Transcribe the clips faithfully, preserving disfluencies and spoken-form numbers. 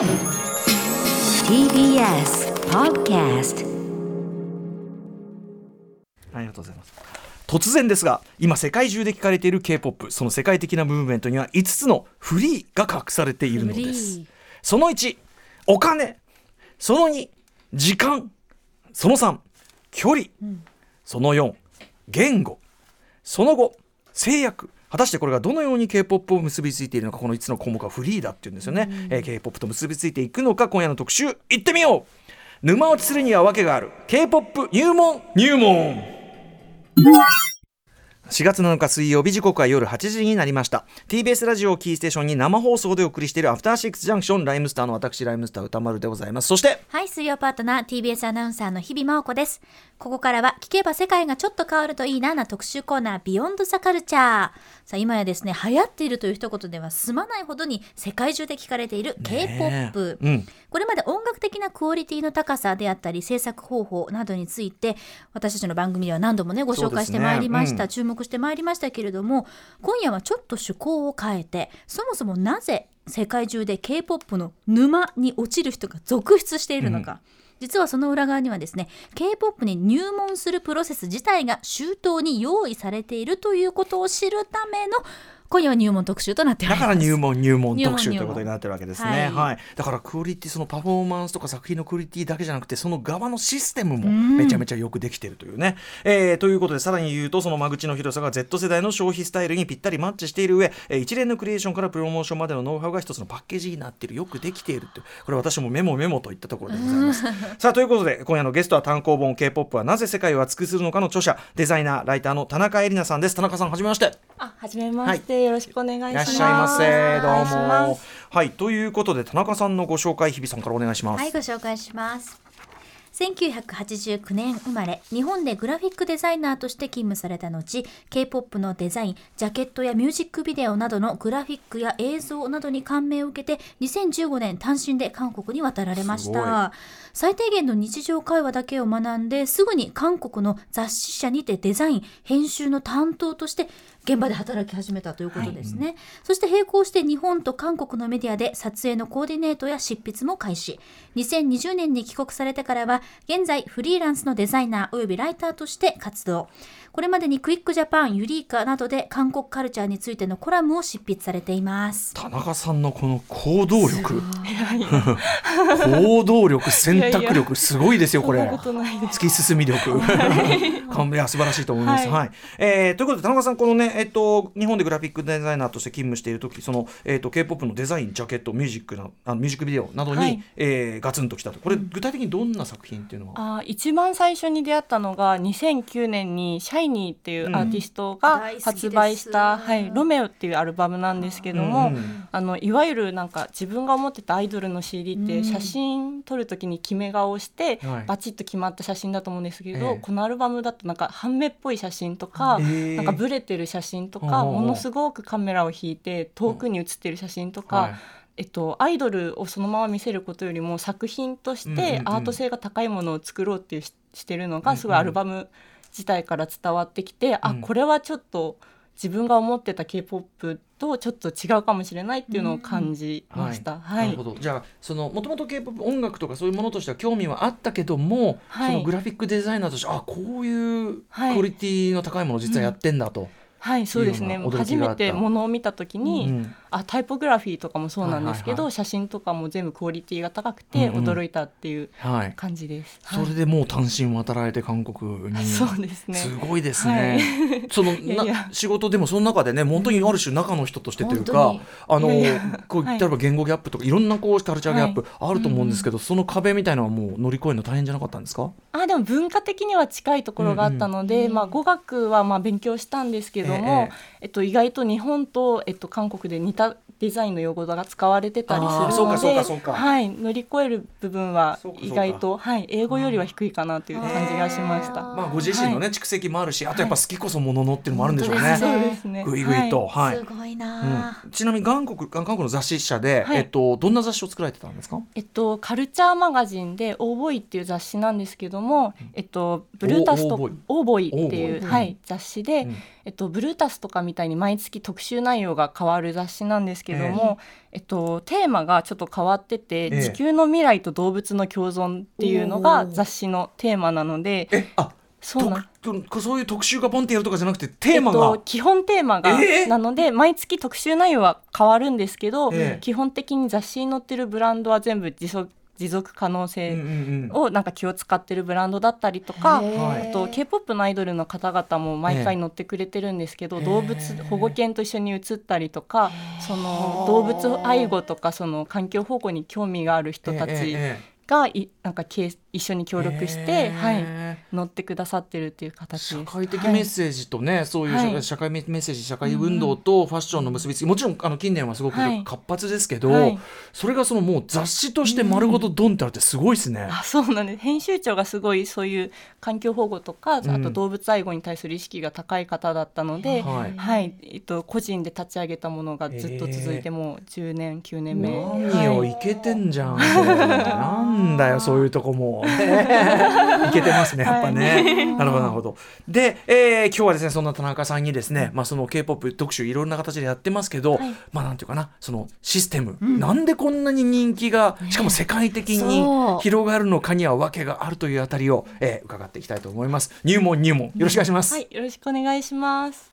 ティービーエス Podcast。 ありがとうございます。突然ですが、今世界中で聞かれている K-ポップ、 その世界的なムーブメントにはいつつのフリーが隠されているのです。そのいち、お金。そのに、時間。そのさん、距離、うん、そのよん、言語。そのご、制約。果たしてこれがどのように K-ポップ を結びついているのか、このいつつの項目はフリーだっていうんですよね、うんえー、K-ポップ と結びついていくのか。今夜の特集、いってみよう。沼落ちするには訳がある K-ポップ 入門入門。しがつなのか水曜日、時刻は夜はちじになりました。 ティービーエス ラジオキーステーションに生放送でお送りしているアフターシックスジャンクション、ライムスターの私ライムスター歌丸でございます。そして、はい、水曜パートナー ティービーエス アナウンサーの日々真央子です。ここからは聞けば世界がちょっと変わるといいなな特集コーナー、ビヨンドザカルチャー。さあ、今やですね、流行っているという一言では済まないほどに世界中で聞かれている K-ポップ、ねうん、これまで音楽的なクオリティの高さであったり制作方法などについて私たちの番組では何度もねご紹介してまいりました、ねうん、注目してまいりましたけれども、今夜はちょっと趣向を変えて、そもそもなぜ世界中で K-ポップ の沼に落ちる人が続出しているのか、うん、実はその裏側にはですね、 K-ポップ に入門するプロセス自体が周到に用意されているということを知るための、今夜は入門特集となっております。だから入門入門特集ということになってるわけですね、はいはい、だからクオリティ、そのパフォーマンスとか作品のクオリティだけじゃなくて、その側のシステムもめちゃめちゃよくできてるというね、うんえー、ということで、さらに言うと、その間口の広さが Z 世代の消費スタイルにぴったりマッチしている上、一連のクリエーションからプロモーションまでのノウハウが一つのパッケージになっている、よくできているという、これ私もメモメモといったところでございます、うん、さあ、ということで今夜のゲストは単行本 K-ポップ はなぜ世界を熱くするのかの著者、デザイナーライターの田中絵里奈さんです。田中さん、はじめまして。あ、はじめまして、はい、よろしくお願いします。いらっしゃいませ。どうも。はい、ということで田中さんのご紹介、日比さんからお願いします。はい、ご紹介します。せんきゅうひゃくはちじゅうきゅうねん生まれ、日本でグラフィックデザイナーとして勤務された後、 K-ポップ のデザイン、ジャケットやミュージックビデオなどのグラフィックや映像などに感銘を受けて、にせんじゅうごねん単身で韓国に渡られました。最低限の日常会話だけを学んで、すぐに韓国の雑誌社にてデザイン編集の担当として現場で働き始めたということですね、はい、そして並行して日本と韓国のメディアで撮影のコーディネートや執筆も開始。にせんにじゅうねんに帰国されてからは、現在フリーランスのデザイナーおよびライターとして活動。これまでにクイックジャパン、ユリーカなどで韓国カルチャーについてのコラムを執筆されています。田中さんのこの行動力行動力、選択力、すごいですよ。これ突き進み力いや素晴らしいと思います、はいはいえー、ということで田中さん、このね、えっと、日本でグラフィックデザイナーとして勤務している時、その、えっと、K-ポップ のデザイン、ジャケット、ミュージックなあのミュージックビデオなどに、はいえー、ガツンときたと。これ、うん、具体的にどんな作品っていうのは。あ、一番最初に出会ったのがにせんきゅうねんにシャイニーっていうアーティストが発売した、うんはい、ロメオっていうアルバムなんですけども、うん、あのいわゆるなんか自分が思ってたアイドルの シーディー って写真撮る時に決め顔をして、うん、バチッと決まった写真だと思うんですけど、はい、このアルバムだとなんか半目っぽい写真とか、えー、なんかブレてる写真とか、ものすごくカメラを引いて遠くに写ってる写真とか、うんはいえっと、アイドルをそのまま見せることよりも作品としてアート性が高いものを作ろうっていう し, してるのがすごいアルバム自体から伝わってきて、うんうん、あ、これはちょっと自分が思ってた K-ポップ とちょっと違うかもしれないっていうのを感じました、うんはいはい、なるほど。じゃあ、そのもともと K-ポップ 音楽とかそういうものとしては興味はあったけども、はい、そのグラフィックデザイナーとして、あ、こういうクオリティの高いものを実はやってんだと、はいうんはいそうですね、初めてものを見た時に、うん、あタイポグラフィーとかもそうなんですけど、はいはいはい、写真とかも全部クオリティが高くて驚いたっていう感じです、うんうんはいはい、それでもう単身渡られて韓国に。そうですね、すごいですね、はい、そのいやいや仕事でもその中でね、本当にある種中の人としてというか、あのいやいやこう例えば言語ギャップとかいろんなこうカルチャーギャップあると思うんですけど、はいうん、その壁みたいなのはもう乗り越えるの大変じゃなかったんですか。あでも文化的には近いところがあったので、うんうんまあ、語学はまあ勉強したんですけど、えええっと、意外と日本と、えっと、韓国で似たデザインの用語が使われてたりするので、そうかそうかそうか、はい、乗り越える部分は意外と、はい、英語よりは低いかなという感じがしました、まあ、ご自身の、ねはい、蓄積もあるし、あとやっぱ好きこそもののっていうのもあるんでしょうね、はい、そうですね、ぐいぐいと、はいはい、すごいな、うん、ちなみに韓国、韓国の雑誌社で、はいえっと、どんな雑誌を作られてたんですか。えっと、カルチャーマガジンでオーボイっていう雑誌なんですけども、えっと、ブルータスとオーボイっていう、はい、雑誌で、うんえっと、ブルータスとかみたいに毎月特集内容が変わる雑誌なんですけども、えーえっと、テーマがちょっと変わってて、えー、地球の未来と動物の共存っていうのが雑誌のテーマなので、えあそうなそういう特集がポンってやるとかじゃなくてテーマが、えっと、基本テーマが、えー、なので毎月特集内容は変わるんですけど、えー、基本的に雑誌に載ってるブランドは全部持続持続可能性をなんか気を使ってるブランドだったりとか、うんうん、あと K-ポップ のアイドルの方々も毎回乗ってくれてるんですけど、動物保護犬と一緒に写ったりとか、その動物愛護とかその環境保護に興味がある人たちがいなんか一緒に協力して、はい、乗ってくださってるっていう形です。社会的メッセージとね、はい、そういう社会メッセージ、社会運動とファッションの結びつき、もちろんあの近年はすごく活発ですけど、はいはい、それがそのもう雑誌として丸ごとドンってあるってすごいですね。あ、そうなんです。編集長がすごいそういう環境保護とか、あと動物愛護に対する意識が高い方だったので、うん、はいはいえっと、個人で立ち上げたものがずっと続いてもうじゅうねんきゅうねんめ。何よ、はい、イケてんじゃんなんだよそういうとこもいけてますねやっぱね、はい、なるほどなるほど。で、えー、今日はですねそんな田中さんにですね、まあ、その K-ポップ 特集いろんな形でやってますけど、はい、まあなんていうかな、そのシステム、うん、なんでこんなに人気がしかも世界的に広がるのかには訳があるというあたりを、えー、伺っていきたいと思います。入門入門よろしくお願いします、うん、はいよろしくお願いします。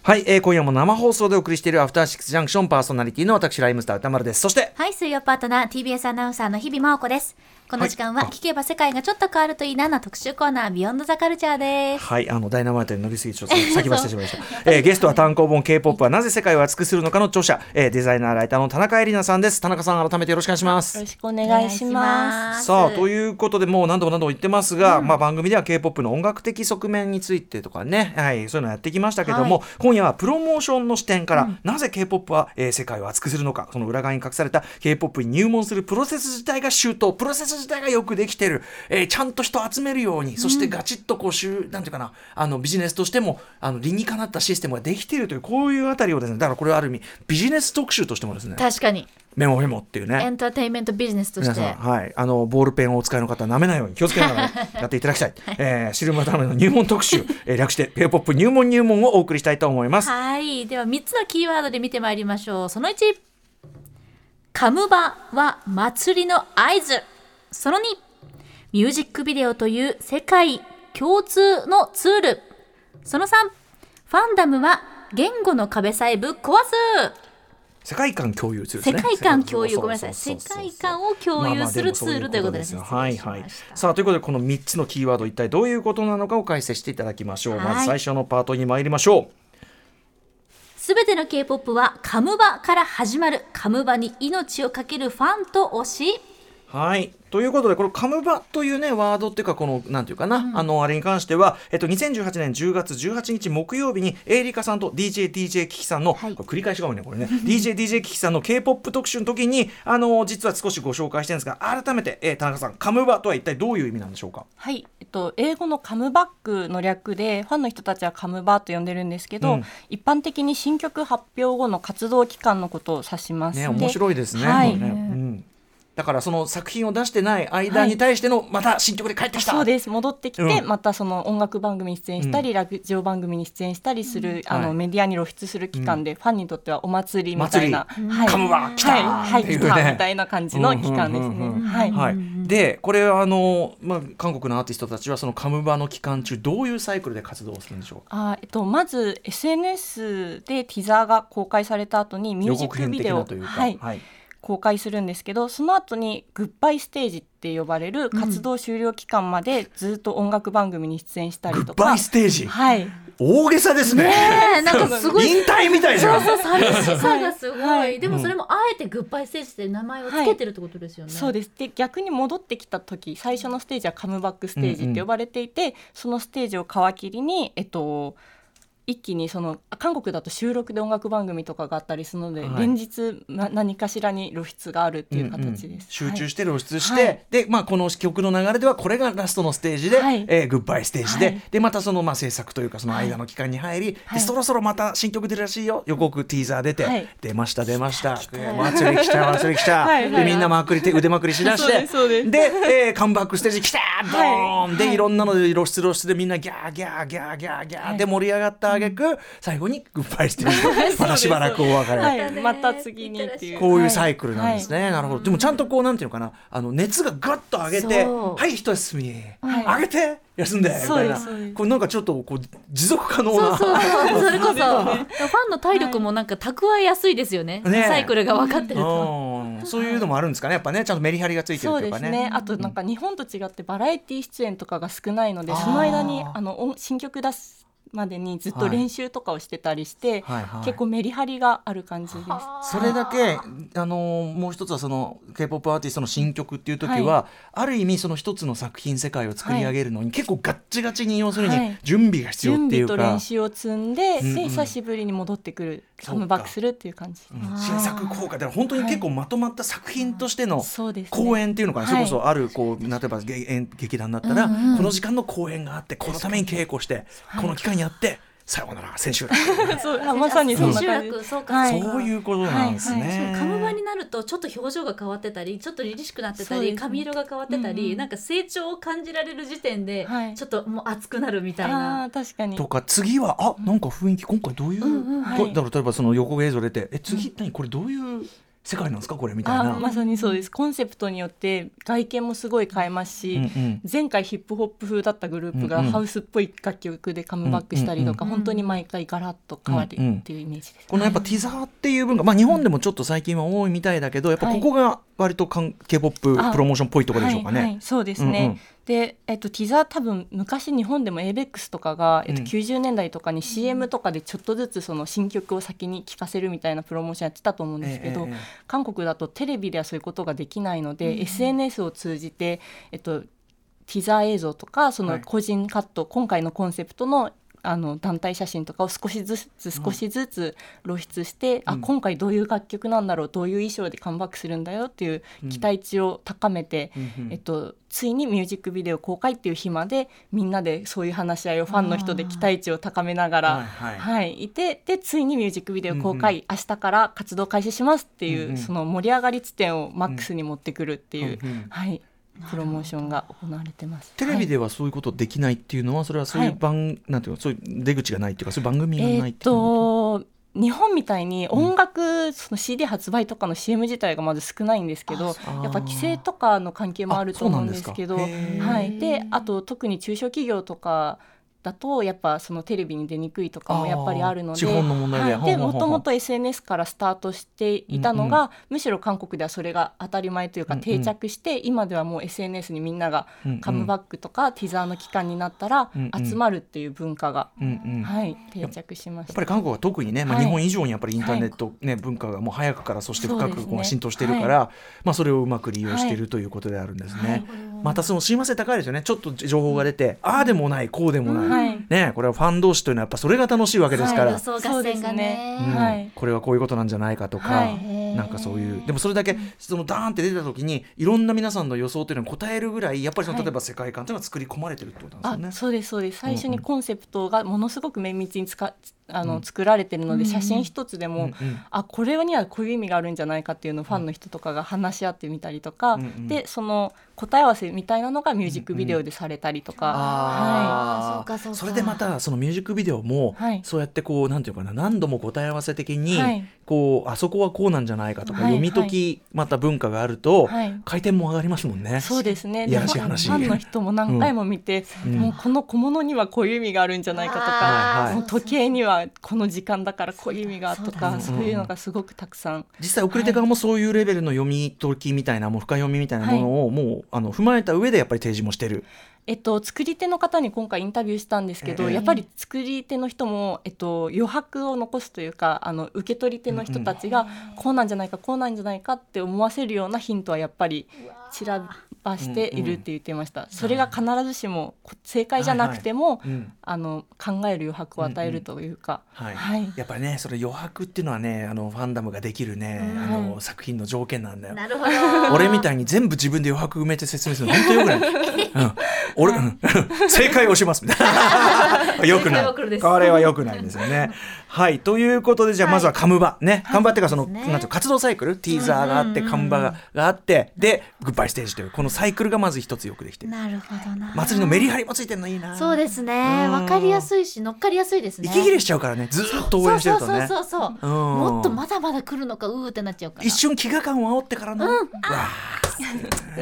はい、えー、今夜も生放送でお送りしているアフターシックスジャンクション、パーソナリティの私ライムスター歌丸です。そしてはい水曜パートナー ティービーエス アナウンサーの日々真央子です。この時間は聞けば世界がちょっと変わるといいなの特集コーナー、ビヨンドザカルチャーです。はい、あのダイナマイトに乗りすぎちょっと先走ってしまいました、えー、ゲストは単行本 K-ポップ はなぜ世界を熱くするのかの著者、えー、デザイナーライターの田中絵里奈さんです。田中さん改めてよろしくお願いします。よろしくお願いします。さあということでもう何度も何度も言ってますが、うんまあ、番組では K-ポップ の音楽的側面についてとかね、はい、そういうのやってきましたけども、はい、今夜はプロモーションの視点から、うん、なぜ K-ポップ は、えー、世界を熱くするのか、その裏側に隠された K-ポップ に入門するプロセス自体が周到、プロセス自体がよくできてる、えー、ちゃんと人集めるように、そしてガチッとこう集なんていうかな、あのビジネスとしてもあの理にかなったシステムができているという、こういうあたりをですね、だからこれはある意味ビジネス特集としてもですね、確かにメモメモっていうね、エンターテインメントビジネスとして、皆さん、はい、あのボールペンをお使いの方は舐めないように気をつけながらやっていただきたい、はいえー、知るまための入門特集、えー、略して K-ポップ 入門入門をお送りしたいと思います。はい、ではみっつのキーワードで見てまいりましょう。そのいち、カムバは祭りの合図。そのに、ミュージックビデオという世界共通のツール。そのさん、ファンダムは言語の壁さえぶっ壊す。世界観共有ツールですね。世界観共有、ごめんなさい、世界観を共有するツールということですね。はいはい。さあということでこのみっつのキーワード、一体どういうことなのかを解説していただきましょう。まず最初のパートに参りましょう。すべての K-ポップ はカムバから始まる。カムバに命をかけるファンと推し。はい。ということでこのカムバというねワードっていうかこのなんていうかな、うん、あのあれに関しては、えっと、にせんじゅうはちねんじゅうがつじゅうはちにち木曜日にエイリカさんと ディージェーディージェー キキさんの、はい、これ繰り返しが多いねこれねディージェーディージェー キキさんの K-ポップ 特集の時にあの実は少しご紹介してるんですが、改めて、えー、田中さん、カムバとは一体どういう意味なんでしょうか。はい、えっと、英語のカムバックの略でファンの人たちはカムバと呼んでるんですけど、うん、一般的に新曲発表後の活動期間のことを指しますね。面白いですね、はいね、うんだからその作品を出してない間に対してのまた新曲で帰ってきた、はい、そうです、戻ってきて、うん、またその音楽番組に出演したり、うん、ラジオ番組に出演したりする、うん、あのメディアに露出する期間で、うん、ファンにとってはお祭りみたいな、はい、カムバー来たーっていうね、はいはい、みたいな感じの期間ですね。でこれはあの、まあ、韓国のアーティストたちはそのカムバの期間中どういうサイクルで活動するんでしょう。あ、えっと、まず エスエヌエス でティザーが公開された後にミュージックビデオというか、はいはい公開するんですけど、その後にグッバイステージって呼ばれる活動終了期間までずっと音楽番組に出演したりとか、うん、グッバイステージ、はい、大げさです ね, ねえなんかすごい引退みたいじゃん。そうそう寂しさがすごい、はい、でもそれもあえてグッバイステージって名前をつけてるってことですよね、はい、そうです。で逆に戻ってきた時、最初のステージはカムバックステージって呼ばれていて、うんうん、そのステージを皮切りにえっと一気にその韓国だと収録で音楽番組とかがあったりするので、はい、連日、ま、何かしらに露出があるっていう形です、うんうん、集中して露出して、はい、で、まあ、この曲の流れではこれがラストのステージで、はい、えー、グッバイステージで、はい、でまたその、まあ、制作というかその間の期間に入り、はいはい、でそろそろまた新曲出るらしいよ、予告ティーザー出て、はい、出ました出ました、祭り来た祭り来た、はいはい、でみんなまくり腕まくりしだして で, で, で、えー、カムバックステージ来たー、はい、ドーンで、いろんなので露出露出でみんなギャーギャーギャーギャーギャーで盛り上がった挙句最後にグッバイしてみてまたしばらくお別れ、はい、また次にっていう、こういうサイクルなんですね、はい、なるほど。でもちゃんとこうなんていうのかな、あの熱がガッと上げて、はい一休み、はい、上げて休んでみたいな、これなんかちょっとこう持続可能な、そうそうそうそれこそファンの体力もなんか蓄えやすいですよ ね, ねサイクルが分かってると、うん、そういうのもあるんですかね、やっぱね、ちゃんとメリハリがついてるとか ね, そうですね。あとなんか日本と違ってバラエティ出演とかが少ないので、その間にあの新曲出すまでにずっと練習とかをしてたりして、はいはいはい、結構メリハリがある感じです。それだけあのもう一つはその K-ポップ アーティストの新曲っていう時は、はい、ある意味その一つの作品世界を作り上げるのに、はい、結構ガッチガチに要するに準備が必要っていうか、はい、準備と練習を積んで、うんうん、久しぶりに戻ってくる、カムバックするっていう感じ、うん、新作効果で本当に結構まとまった作品としての公演っていうのかな、それこそあるこう例えば劇団だったら、うんうん、この時間の公演があってこのために稽古してこの期間やってさようなら千秋楽まさにそんな感じ、そういうことなんですね、はいはい、カムバになるとちょっと表情が変わってたりちょっと凛々しくなってたり、ね、髪色が変わってたり、うんうん、なんか成長を感じられる時点で、はい、ちょっともう熱くなるみたいな、あ確かにとか次はあなんか雰囲気今回どういう、うんうんはい、だから例えばその予告映像出てえ次何これどういう世界なんですかこれみたいな、あまさにそうです。コンセプトによって外見もすごい変えますし、うんうん、前回ヒップホップ風だったグループがハウスっぽい楽曲でカムバックしたりとか、うんうん、本当に毎回ガラッと変わるっていうイメージです、うんうん、このやっぱティザーっていう文化、まあ、日本でもちょっと最近は多いみたいだけど、やっぱここが割と K-ポップ プロモーションっぽいところでしょうかね、はいはい、そうですね、うんうん、で、えっと、ティザー多分昔日本でも エイベックス とかが、えっと、きゅうじゅうねんだいとかに シーエム とかでちょっとずつその新曲を先に聴かせるみたいなプロモーションやってたと思うんですけど、えーえー、韓国だとテレビではそういうことができないので、うん、エスエヌエス を通じて、えっと、ティザー映像とかその個人カット、はい、今回のコンセプトのあの団体写真とかを少しずつ少しずつ露出して、うん、あ今回どういう楽曲なんだろう、どういう衣装でカムバックするんだよっていう期待値を高めて、うんえっと、ついにミュージックビデオ公開っていう日までみんなでそういう話し合いをファンの人で期待値を高めながら、はいはい、いてでついにミュージックビデオ公開、うん、明日から活動開始しますっていう、うん、その盛り上がり地点をマックスに持ってくるっていう、うんうんはいプロモーションが行われてます。テレビではそういうことできないっていうのは、はい、それはそういう番なんていうかそういう出口がないっていうかそういう番組がないっていうこと。えーっと日本みたいに音楽、うん、その シーディー 発売とかの シーエム 自体がまず少ないんですけど、やっぱ規制とかの関係もあると思うんですけど、はい、であと特に中小企業とかだとやっぱそのテレビに出にくいとかもやっぱりあるので、もともと エスエヌエス からスタートしていたのが、うんうん、むしろ韓国ではそれが当たり前というか定着して、うんうん、今ではもう エスエヌエス にみんながカムバックとかティザーの期間になったら集まるっていう文化が、うんうんはい、定着しました。やっぱり韓国は特にね、まあ、日本以上にやっぱりインターネット、ねはい、文化がもう早くからそして深くこう浸透しているから、そうですねはいまあ、それをうまく利用しているということであるんですね、はい、またその親和性高いですよね。ちょっと情報が出て、うん、ああでもないこうでもない、うんはいね、これはファン同士というのはやっぱそれが楽しいわけですから、はい、そうですね、うんはい、これはこういうことなんじゃないかとか、はい、なんかそういうでもそれだけそのダーンって出た時にいろんな皆さんの予想というのに応えるぐらいやっぱりその、はい、例えば世界観というのは作り込まれてるってことなんですよね。あそうですそうです。最初にコンセプトがものすごく綿密に使っあの作られてるので、写真一つでも、うんうん、あこれにはこういう意味があるんじゃないかっていうのをファンの人とかが話し合ってみたりとか、うんうん、でその答え合わせみたいなのがミュージックビデオでされたりとか、それでまたそのミュージックビデオも、はい、そうやってこうなんていうかな何度も答え合わせ的に、はい、こうあそこはこうなんじゃないかとか、はい、読み解きまた文化があると、はい、回転も上がりますもんね。そうですね。いやらしい話、ファンの人も何回も見て、うん、もうこの小物にはこういう意味があるんじゃないかとか、もう時計にはこの時間だからこういう意味がとか、そういうのがすごくたくさん、うん、実際送り手側もそういうレベルの読み解きみたいな、もう深読みみたいなものをもう、はい、あの踏まえた上でやっぱり提示もしてる。えっと、作り手の方に今回インタビューしたんですけど、えー、やっぱり作り手の人も、えっと、余白を残すというか、あの受け取り手の人たちがこうなんじゃないかこうなんじゃないかって思わせるようなヒントはやっぱり散らば破しているって言ってました、うんうん、それが必ずしも正解じゃなくても、はいはい、あの考える余白を与えるというか、うんうんはいはい、やっぱりねそれ余白っていうのはねあのファンダムができるね、うん、あの作品の条件なんだよ。なるほど。俺みたいに全部自分で余白埋めて説明するの本当によくない、うん俺うん、正解をしますみたいなよくないこれはよくないんですよねはいということでじゃあまずはカムバ、はい、ねカムバっていうかその、はい、なんていう活動サイクルティーザーがあって、うんうん、カムバがあってでグッバイステージというこのサイクルがまず一つよくできてる。なるほどな。祭りのメリハリもついてるのいいな。そうですねわかりやすいし乗っかりやすいですね。息切れしちゃうからねずっと応援してるとねそうそうそうそうそう、うん、もっとまだまだ来るのかうーってなっちゃうから一瞬飢餓感を煽ってからの、うん、う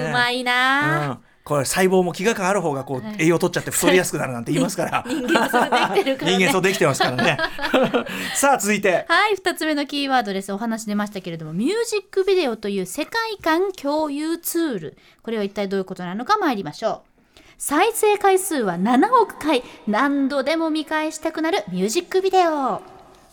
わうまいな、うんこれ細胞も飢餓感ある方がこう栄養取っちゃって太りやすくなるなんて言いますから、はい、人間そうできてるからね人間そうできてますからねさあ続いてはいふたつめのキーワードです。お話出ましたけれどもミュージックビデオという世界観共有ツールこれは一体どういうことなのか参りましょう。再生回数はななおくかい何度でも見返したくなるミュージックビデオ。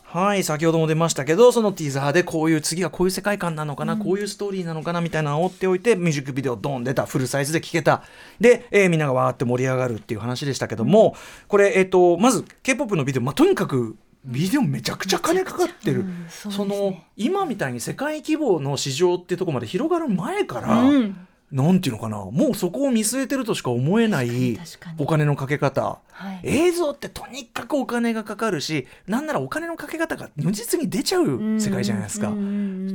はい先ほども出ましたけどそのティザーでこういう次はこういう世界観なのかな、うん、こういうストーリーなのかなみたいなのを追っておいてミュージックビデオドン出たフルサイズで聴けたで、えー、みんながわーって盛り上がるっていう話でしたけども、うん、これ、えー、とまず K-ポップ のビデオ、まあ、とにかくビデオめちゃくちゃ金かかってる、うん、そうですね、その今みたいに世界規模の市場っていうところまで広がる前から、うんなんていうのかなもうそこを見据えてるとしか思えないお金のかけ方、はい、映像ってとにかくお金がかかるしなんならお金のかけ方が如実に出ちゃう世界じゃないですか。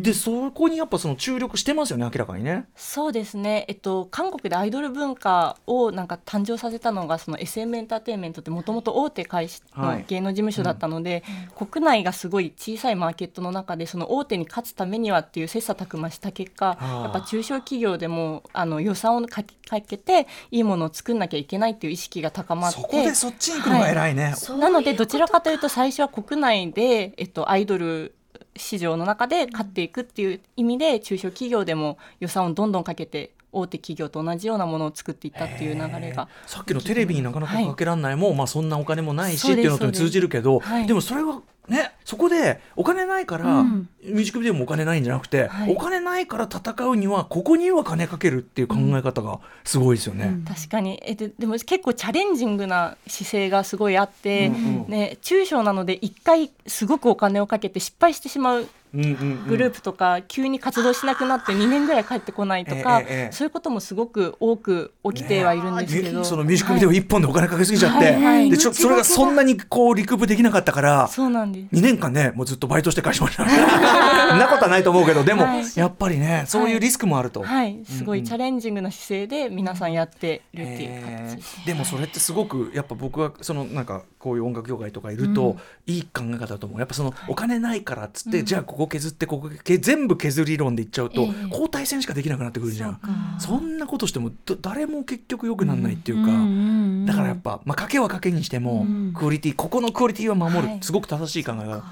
でそこにやっぱその注力してますよね明らかにね。そうですね、えっと、韓国でアイドル文化をなんか誕生させたのがその エスエム エンターテインメントってもともと大手会社の芸能事務所だったので、はいうん、国内がすごい小さいマーケットの中でその大手に勝つためにはっていう切磋琢磨した結果やっぱ中小企業でもあの予算をかけていいものを作んなきゃいけないっていう意識が高まってそこでそっちに行くのが偉いね、はい、そういうことか。なのでどちらかというと最初は国内で、えっと、アイドル市場の中で勝っていくっていう意味で中小企業でも予算をどんどんかけて大手企業と同じようなものを作っていったっていう流れがさっきのテレビになかなかかけられない、はい、もうまあそんなお金もないしっていうのと通じるけど で, で,、はい、でもそれはね、そこでお金ないから、うん、ミュージックビデオもお金ないんじゃなくて、はい、お金ないから戦うにはここには金かけるっていう考え方がすごいですよね、うん、確かにえ で, でも結構チャレンジングな姿勢がすごいあって、うんうんね、中小なので一回すごくお金をかけて失敗してしまううんうんうん、グループとか急に活動しなくなってにねんぐらい帰ってこないとか、ええええ、そういうこともすごく多く起きてはいるんですけど、ね、そのミュージックビデオいっぽんでお金かけすぎちゃって、はいはいはい、でちょそれがそんなにこうリクープできなかったからそうなんですにねんかんねもうずっとバイトして返しましたそんなことはないと思うけどでも、はい、やっぱりねそういうリスクもあると、はいはい、すごいチャレンジングな姿勢で皆さんやってるっていう形です、ねえー、でもそれってすごくやっぱ僕はそのなんかこういう音楽業界とかいると、うん、いい考え方だと思う。やっぱそのお金ないからっつって、うん、じゃあここここ削ってここ全部削り論でいっちゃうと、ええ、交代戦しかできなくなってくるじゃん。 そうか。そんなことしても誰も結局良くならないっていうか、うんうんうん、だからやっぱ、まあ、賭けは賭けにしても、うん、クオリティここのクオリティは守る、はい、すごく正しい考えが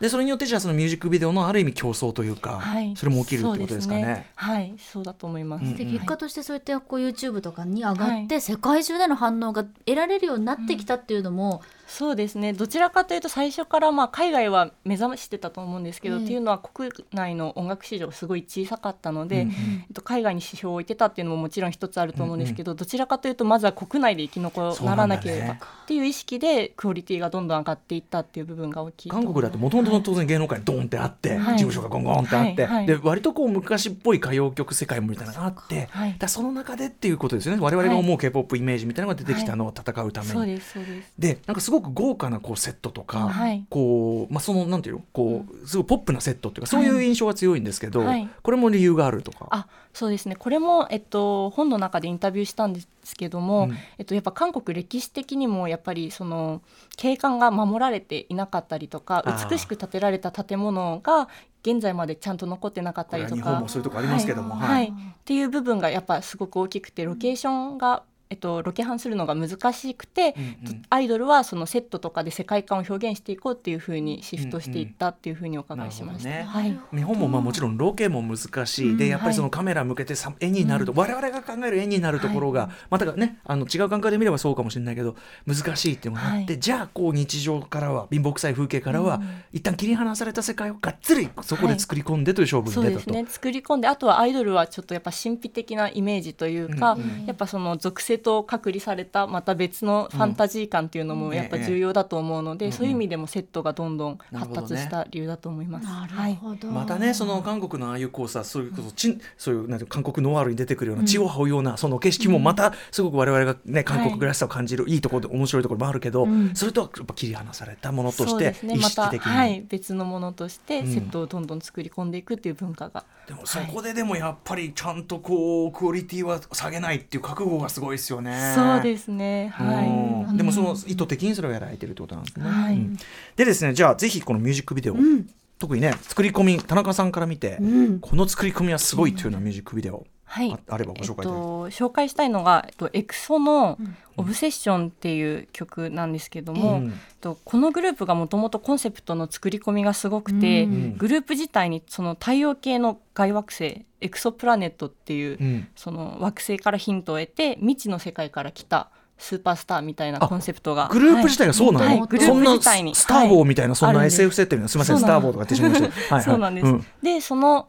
でそれによってじゃあそのミュージックビデオのある意味競争というか、はい、それも起きるってことですかね。はいそうだと思います、うんうん、で結果としてそういったこう YouTube とかに上がって、はい、世界中での反応が得られるようになってきたっていうのも、うんそうですねどちらかというと最初からまあ海外は目覚ましてたと思うんですけど、うん、っていうのは国内の音楽市場がすごい小さかったので、うんうんえっと、海外に指標を置いてたっていうのももちろん一つあると思うんですけど、うんうん、どちらかというとまずは国内で生き残らなければ、ね、っていう意識でクオリティがどんどん上がっていったっていう部分が大きい。韓国だともともと当然芸能界にドーンってあって、はい、事務所がゴンゴンってあって、はいはい、で割とこう昔っぽい歌謡曲世界もみたいなのがあって、はい、だその中でっていうことですよね。我々が思う K-ポップ イメージみたいなのが出てきたのを戦うために、はいはい、そうですそうですでなんかすごくすごく豪華なこうセットとか、はい、こうまあそのなんていうのこうすごいポップなセットっていうかそういう印象が強いんですけど、はい、これも理由があるとか。あ、そうですね。これもえっと本の中でインタビューしたんですけども、うん、えっとやっぱ韓国歴史的にもやっぱりその景観が守られていなかったりとか、美しく建てられた建物が現在までちゃんと残ってなかったりとか、日本もそういうとこありますけども、はいはいはい、っていう部分がやっぱすごく大きくてロケーションがえっと、ロケハンするのが難しくて、うんうん、アイドルはそのセットとかで世界観を表現していこうっていう風にシフトしていったっていう風にお伺いしました、うんうんねはい、日本もまあもちろんロケも難しい、うん、でやっぱりそのカメラ向けて絵になると、うん、我々が考える絵になるところが、はい、またねあの違う感覚で見ればそうかもしれないけど難しいっていうのがあって、はい、じゃあこう日常からは貧乏くさい風景からは、うん、一旦切り離された世界をがっつりそこで作り込んでという勝負に出たと、はい、そうですね作り込んであとはアイドルはちょっとやっぱ神秘的なイメージというか、うんうん、やっぱその属性と隔離されたまた別のファンタジー感というのもやっぱ重要だと思うので、うんええ、そういう意味でもセットがどんどん発達した理由だと思います。なるほど、はい、またねその韓国のああいうこうさそういうことちそういうなんて韓国ノワールに出てくるような血を這うようなその景色もまたすごく我々が、ね、韓国らしさを感じる、はい、いいところで面白いところもあるけど、うん、それとはやっぱ切り離されたものとして、ね、意識的に、またはい、別のものとしてセットをどんどん作り込んでいくという文化が、うん、でもそこででもやっぱりちゃんとこうクオリティは下げないっていう覚悟がすごいですよね。そうですね、はい、でもその意図的にそれをやられてるってことなんですね、はいうん、でですねじゃあぜひこのミュージックビデオ、うん、特にね作り込み田中さんから見て、うん、この作り込みはすごいというようなミュージックビデオ、うんはい、あ, あればご紹介いただきます。えっと、紹介したいのが、えっと、エクソのオブセッションっていう曲なんですけども、うんえっと、このグループがもともとコンセプトの作り込みがすごくて、うん、グループ自体にその太陽系の外惑星エクソプラネットっていう、うん、その惑星からヒントを得て未知の世界から来たスーパースターみたいなコンセプトがグループ自体がそうなの、はい、グループ自体にそんなスターウォーみたいな、はい、そんな エスエフ 設定みたいなすみませんスターウォーとかってしまいました、はい、そうなんです、うん、でその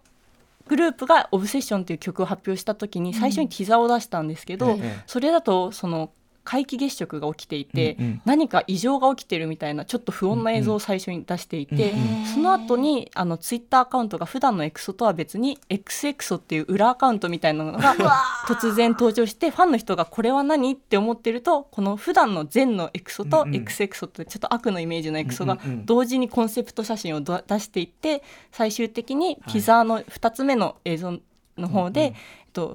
グループがオブセッションという曲を発表した時に最初にティザーを出したんですけど、うん、それだとその皆既月食が起きていて、うんうん、何か異常が起きてるみたいなちょっと不穏な映像を最初に出していて、うんうん、その後にあのツイッターアカウントが普段のエクソとは別に エックスエックス っていう裏アカウントみたいなのが突然登場してファンの人がこれは何って思ってるとこの普段の善のエクソと エックスエックス ってちょっと悪のイメージのエクソが同時にコンセプト写真を出していって最終的にティザーのふたつめの映像の方で、はいうんうん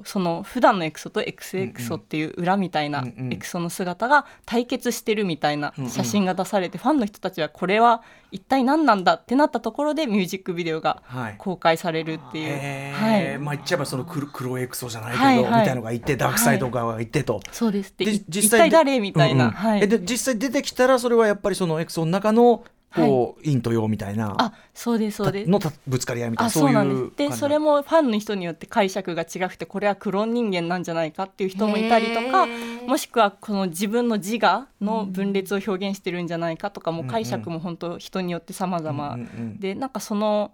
その普段のエクソと エックスエックス っていう裏みたいなエクソの姿が対決してるみたいな写真が出されてファンの人たちはこれは一体何なんだってなったところでミュージックビデオが公開されるっていう、はいはいまあ、言っちゃえばその 黒, 黒エクソじゃないけど、はいはい、みたいのがいてダークサイドがいてと、はい、そうですでで実際一体誰みたいな、うんうんはい、えで実際出てきたらそれはやっぱりそのエクソの中のこう陰と陽みたいなあそうですそうですのぶつかり合いみたいなそういうでそれもファンの人によって解釈が違くてこれはクローン人間なんじゃないかっていう人もいたりとかもしくはこの自分の自我の分裂を表現してるんじゃないかとかもう解釈も本当人によって様々でなんかその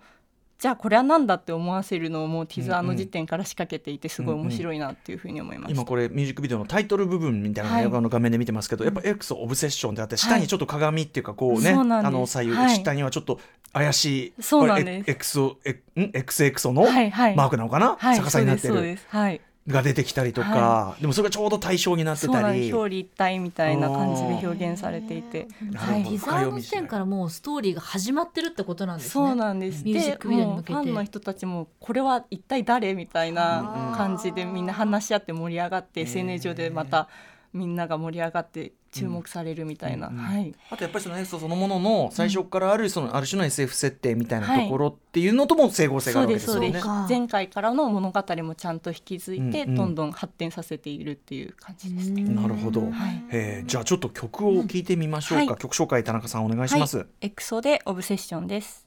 じゃあこれはなんだって思わせるのをもうティザーの時点から仕掛けていてすごい面白いなっていうふうに思いました、うんうん、今これミュージックビデオのタイトル部分みたいなのを画面で見てますけど、はい、やっぱエクソオブセッションであって下にちょっと鏡っていうかこうね、はい、あの左右、はい、下にはちょっと怪しいそうなんですエクソエクセエクソのマークなのかな、はい、逆さになってる、はい、そうですそうです、はいが出てきたりとか、はい、でもそれがちょうど対象になってたり表裏一体みたいな感じで表現されていてティザーの時点からもうストーリーが始まってるってことなんですね。そうなんですミュージックビデオに向けてファンの人たちもこれは一体誰みたいな感じでみんな話し合って盛り上がって、うん、エスエヌエス 上でまたみんなが盛り上がって注目されるみたいな、うんうんはい、あとやっぱりそのエクソそのものの最初からあるそのある種の エスエフ 設定みたいなところっていうのとも整合性があるわけですよね、はい、前回からの物語もちゃんと引き継いでどんどん発展させているっていう感じですね、うんうん、なるほど、はいえー、じゃあちょっと曲を聴いてみましょうか、うんはい、曲紹介田中さんお願いします、はい、エクソでオブセッションです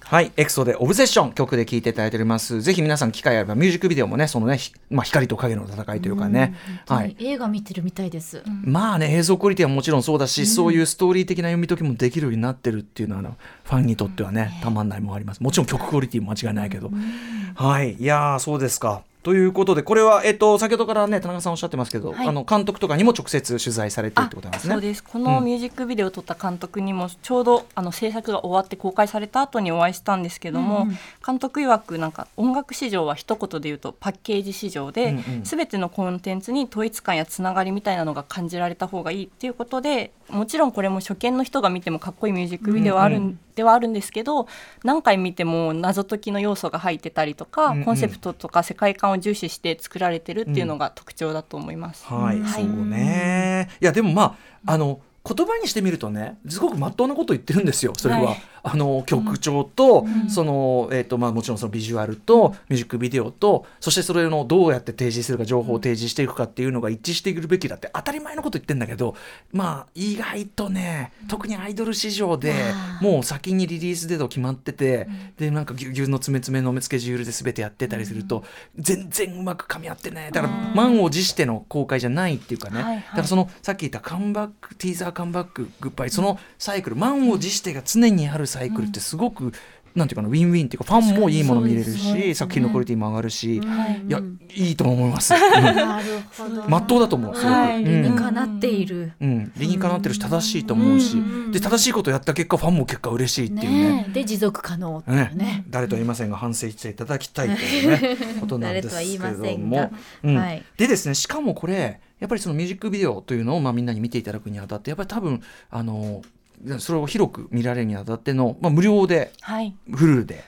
はいエクソでオブセッション曲で聴いていただいております。ぜひ皆さん機会あればミュージックビデオもねそのね、まあ、光と影の戦いというかね、うんはい、映画見てるみたいです、うん、まあね映像クオリティはもちろんそうだし、うん、そういうストーリー的な読み解きもできるようになってるっていうのはファンにとってはね、うん、たまんないもあります。もちろん曲クオリティも間違いないけど、うん、はいいやそうですかということでこれは、えっと、先ほどからね田中さんおっしゃってますけど、はい、あの監督とかにも直接取材されてるってことなんですね。そうですこのミュージックビデオを撮った監督にもちょうど、うん、あの制作が終わって公開された後にお会いしたんですけども、うん、監督曰くなんか音楽市場は一言で言うとパッケージ市場で、うんうん、全てのコンテンツに統一感やつながりみたいなのが感じられた方がいいっていうことでもちろんこれも初見の人が見てもかっこいいミュージックビデオはあるん、うんうん、ではあるんですけど何回見ても謎解きの要素が入ってたりとか、うんうん、コンセプトとか世界観を重視して作られてるっていうのが特徴だと思います、うん、はい、はい、そうねいやでもまああの言葉にしてみるとねすごく真っ当なこと言ってるんですよそれは、はい、あの曲調と、うん、その、えーとまあ、もちろんそのビジュアルとミュージックビデオと、そしてそれをどうやって提示するか、情報を提示していくかっていうのが一致していくべきだって当たり前のこと言ってんだけど、まあ意外とね、特にアイドル市場でもう先にリリースデート決まってて、うん、でなんかぎゅうぎゅうの詰め詰めのスケジュールで全てやってたりすると、うん、全然うまくかみ合ってね、だから満を持しての公開じゃないっていうかね、はいはい、だからそのさっき言ったカムバックティーザーカムバックグッバイ、そのサイクル、満を持してが常にあるサイクルってすごく、うん、なんていうかな、ウィンウィンっていうか、ファンもいいもの見れるし、ね、作品のクオリティも上がるし、はい、いやいいと思います。なるほど、真っ当だと思う。すごく、はい、理にかなっている、うん、理にかなってるし正しいと思うし、うん、で正しいことをやった結果ファンも結果嬉しいっていう ね, ねで持続可能っていう ね, ね誰とは言いませんが反省していただきたいという、ね、ことなんですけども、うんはい、でですね、しかもこれやっぱりそのミュージックビデオというのをまあみんなに見ていただくにあたって、やっぱり多分あのそれを広く見られるにあたっての、まあ、無料で、はい、フルで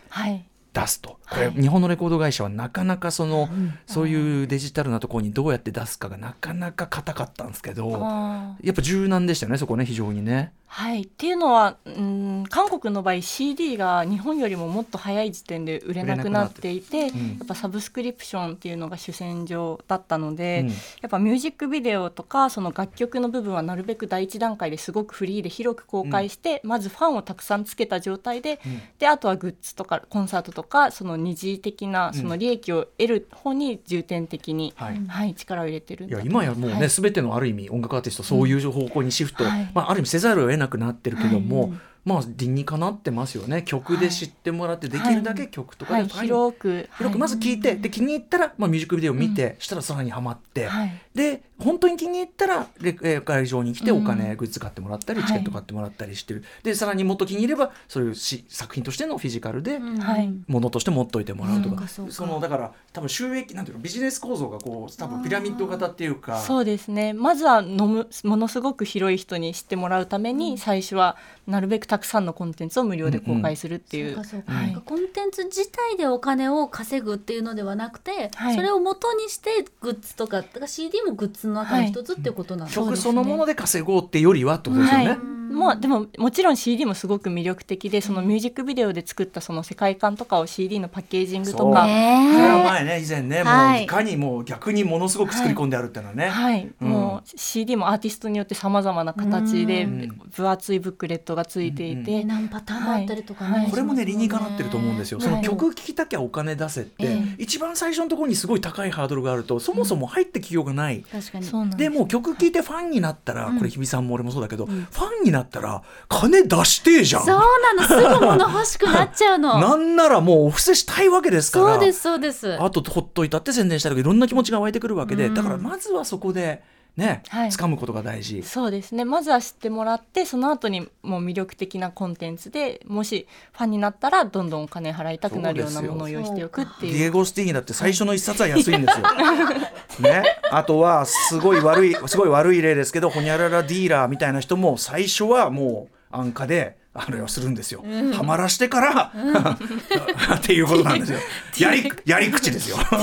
出すと、はい、これ日本のレコード会社はなかなかその、うん、そういうデジタルなところにどうやって出すかがなかなか硬かったんですけど、やっぱ柔軟でしたよね、そこね、非常にね。はい、っていうのは、うん、韓国の場合 シーディー が日本よりももっと早い時点で売れなくなっていて、うん、やっぱサブスクリプションっていうのが主戦場だったので、うん、やっぱミュージックビデオとかその楽曲の部分はなるべく第一段階ですごくフリーで広く公開して、うん、まずファンをたくさんつけた状態で、うん、であとはグッズとかコンサートとかその二次的なその利益を得る方に重点的に、うんはいはい、力を入れてるんだと思います。いや今やもうね、はい、全てのある意味音楽アーティストそういう方向にシフト、うんはいまあ、ある意味せざるを得なくなってるけども、はいまあ、理にかなってますよね。曲で知ってもらって、はい、できるだけ曲とかで、はい、広く広くまず聴いて、はい、で気に入ったら、まあ、ミュージックビデオ見て、うん、したらさらにハマって、はい、で本当に気に入ったら会場に来てお金、うん、グッズ買ってもらったりチケット買ってもらったりしてる、はい、でさらにもっと気に入ればそういう作品としてのフィジカルで、うんはい、ものとして持っといてもらうとか、うん、そうかそのだから多分収益なんていうかビジネス構造がこう多分ピラミッド型っていうか、そうですね、まずはのむものすごく広い人に知ってもらうために、うん、最初はなるべくたくさんのコンテンツを無料で公開するっていう、コンテンツ自体でお金を稼ぐっていうのではなくて、はい、それを元にしてグッズとか、だから シーディー もグッズの中の一つってことなんですね。曲そのもので稼ごうってよりはってことですよね、はいまあ、でももちろん シーディー もすごく魅力的で、そのミュージックビデオで作ったその世界観とかを シーディー のパッケージングとか、それは前ね、以前ね、はい、もういかにもう逆にものすごく作り込んであるっていうのはね、はいはいうん、もう シーディー もアーティストによってさまざまな形で分厚いブックレットがついていて、何パターンもあったりとかね、はいはい、これもね理にかなってると思うんですよ、はい、その曲聴きたきゃお金出せって、はい、一番最初のところにすごい高いハードルがあるとそもそも入ってきようがない、うん、確かにそうなんです。でも曲聴いてファンになったら、はい、これ日比さんも俺もそうだけど、うん、ファンになったら金出してえじゃん。そうなの、すぐ物欲しくなっちゃうのなんならもうお布施したいわけですから、そうですそうです、あとほっといたって宣伝したりいろんな気持ちが湧いてくるわけで、うん、だからまずはそこでね、はい、掴むことが大事。そうですね、まずは知ってもらって、その後にもう魅力的なコンテンツでもしファンになったらどんどんお金払いたくなるようなものを用意しておくっていう。ディエゴ・スティーニだって最初の一冊は安いんですよね、あとはすごい悪いすごい悪い例ですけど、ホニャララディーラーみたいな人も最初はもう安価であれをするんですよ、うん、はまらしてから、うん、っていうことなんですよ。やり、やり口ですよこ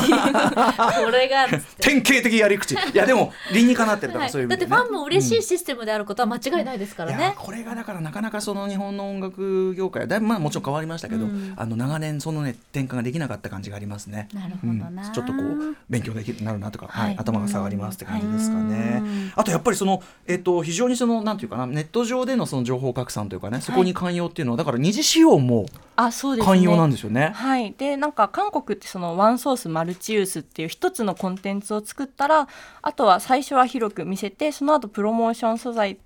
れが典型的やり口。いやでも理にかなってるから、はい、そういう意味でね、だってファンも嬉しいシステムであることは間違いないですからね、うん、これがだからなかなかその日本の音楽業界はだいぶ、まあ、もちろん変わりましたけど、うん、あの長年その、ね、転換ができなかった感じがありますね。なるほどな、うん、ちょっとこう勉強できるなるなとか、はいはい、頭が下がりますって感じですかね、はい、あとやっぱりその、えーと、非常にそのなんていうかな、ネット上でのその情報拡散というかね、そこに寛容っていうのはだから二次使用も寛容なんですよね。はい、でなんか韓国ってそのワンソースマルチユースっていう一つのコンテンツを作ったら、あとは最初は広く見せて、その後プロモーション素材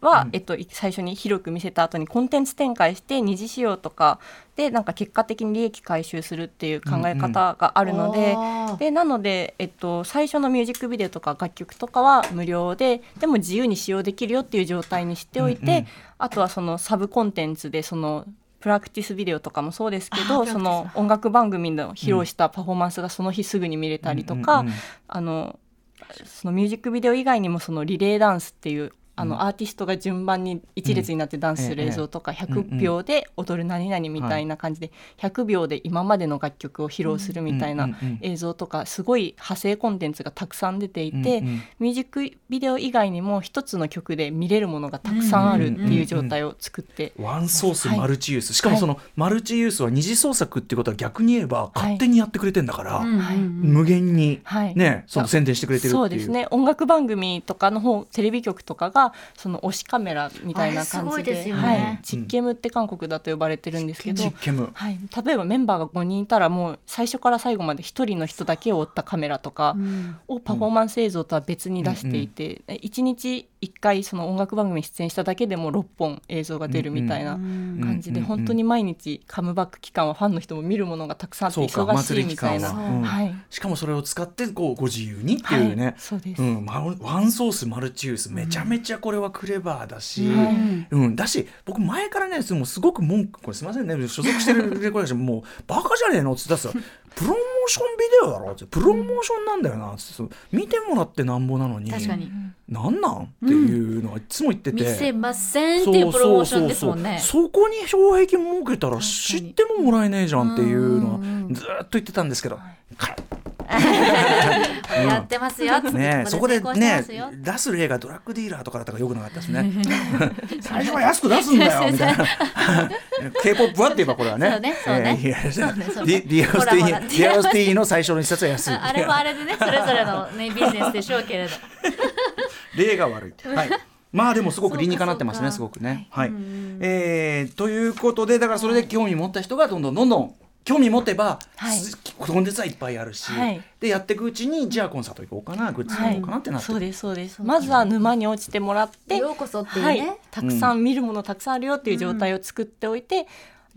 は、うんえっと、最初に広く見せた後にコンテンツ展開して二次使用とかでなんか結果的に利益回収するっていう考え方があるの で,、うんうん、でなので、えっと、最初のミュージックビデオとか楽曲とかは無料で、でも自由に使用できるよっていう状態にしておいて、うんうん、あとはそのサブコンテンツでそのプラクティスビデオとかもそうですけど、その音楽番組の披露したパフォーマンスがその日すぐに見れたりとか、うんうんうん、あのそのミュージックビデオ以外にもそのリレーダンスっていうあのアーティストが順番に一列になってダンスする映像とか、ひゃくびょうで踊る何々みたいな感じでひゃくびょうで今までの楽曲を披露するみたいな映像とか、すごい派生コンテンツがたくさん出ていて、ミュージックビデオ以外にも一つの曲で見れるものがたくさんあるっていう状態を作って、うんうんうん、ワンソースマルチユース、はい、しかもそのマルチユースは二次創作っていうことは逆に言えば勝手にやってくれてんだから、はい、無限に、ね、はい、その宣伝してくれてるっていう。そうですね、音楽番組とかの方、テレビ局とかがその推しカメラみたいな感じ で, ですよ、ね、はい、チッケムって韓国だと呼ばれてるんですけど、チッケム、はい、例えばメンバーがごにんいたらもう最初から最後までひとりの人だけを追ったカメラとかをパフォーマンス映像とは別に出していて、うんうん、いちにちいっかいその音楽番組出演しただけでもろっぽん映像が出るみたいな感じで、本当に毎日カムバック期間はファンの人も見るものがたくさんあって忙しいみたいな、うん、はい、しかもそれを使ってこうご自由にっていうね、はい、そうです、うん、ワンソースマルチユース、めちゃめちゃこれはクレバーだし、うんうん、だし僕前からね、もうすごく文句、これすいませんね、所属してるレコード会社もうバカじゃねえのって言ったらプロモーションビデオだろって、プロモーションなんだよなって見てもらってなんぼなのに、確かになんなんっていうのはいつも言ってて、うん、見せませんっていうプロモーションですもんね。そうそうそうそう、そこに障壁設けたら知ってももらえねえじゃんっていうのはずっと言ってたんですけど、やってますよ、うん、ね、そこでね出す例がドラッグディーラーとかだったからよくなかったですね最初は安く出すんだよみたいなK-ポップ はって言えばこれはね、リアルスティーの最初の一冊は安いあれもあれでね、それぞれの、ね、ビジネスでしょうけれど例が悪い、はい、まあでもすごく理にかなってますね、すごくね、はい、えー、ということで、だからそれで興味持った人がどんどんどんどん興味持てば、はい、コンテンツはいっぱいあるし、はい、でやっていくうちに、じゃあコンサート行こうかな、グッズ行こうかなってなって、はい、そうですそうです、まずは沼に落ちてもらって、うん、ようこそっていうね、はい、たくさん見るものたくさんあるよっていう状態を作っておいて、うん、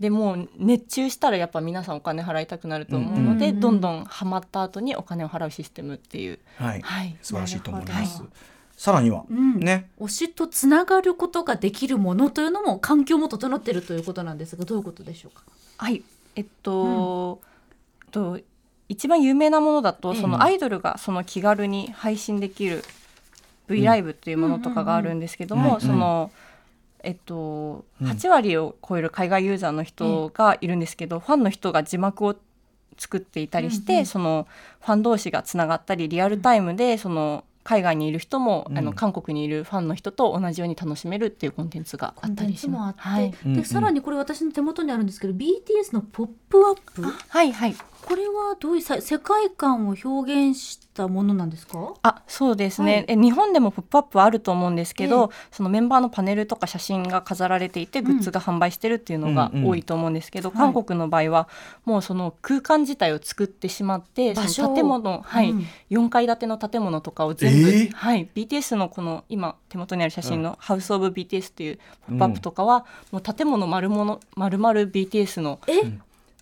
でもう熱中したらやっぱ皆さんお金払いたくなると思うので、うんうん、どんどんハマった後にお金を払うシステムっていう、はいはい、素晴らしいと思います。さらには、うんね、推しとつながることができるものというのも環境も整っているということなんですが、どういうことでしょうか。はい、えっと、うん、と一番有名なものだと、そのアイドルがその気軽に配信できる V ライブというものとかがあるんですけども、そのえっとはちわりを超える海外ユーザーの人がいるんですけど、ファンの人が字幕を作っていたりして、そのファン同士がつながったり、リアルタイムでその海外にいる人も、うん、あの韓国にいるファンの人と同じように楽しめるっていうコンテンツがあったりします。はい、で、うんうん、さらにこれ私の手元にあるんですけど、 ビーティーエス のポップアップ、はいはい、これはどういう世界観を表現したものなんですか。あ、そうですね、はい、え日本でもポップアップはあると思うんですけど、ええ、そのメンバーのパネルとか写真が飾られていて、グッズが販売してるっていうのが多いと思うんですけど、うんうんうん、韓国の場合はもうその空間自体を作ってしまって、はい、その建物、はい、うん、よんかい建ての建物とかを全部、えーはい、ビーティーエス のこの今手元にある写真の House of ビーティーエス というポップアップとかは、もう建物丸々 ビーティーエス の、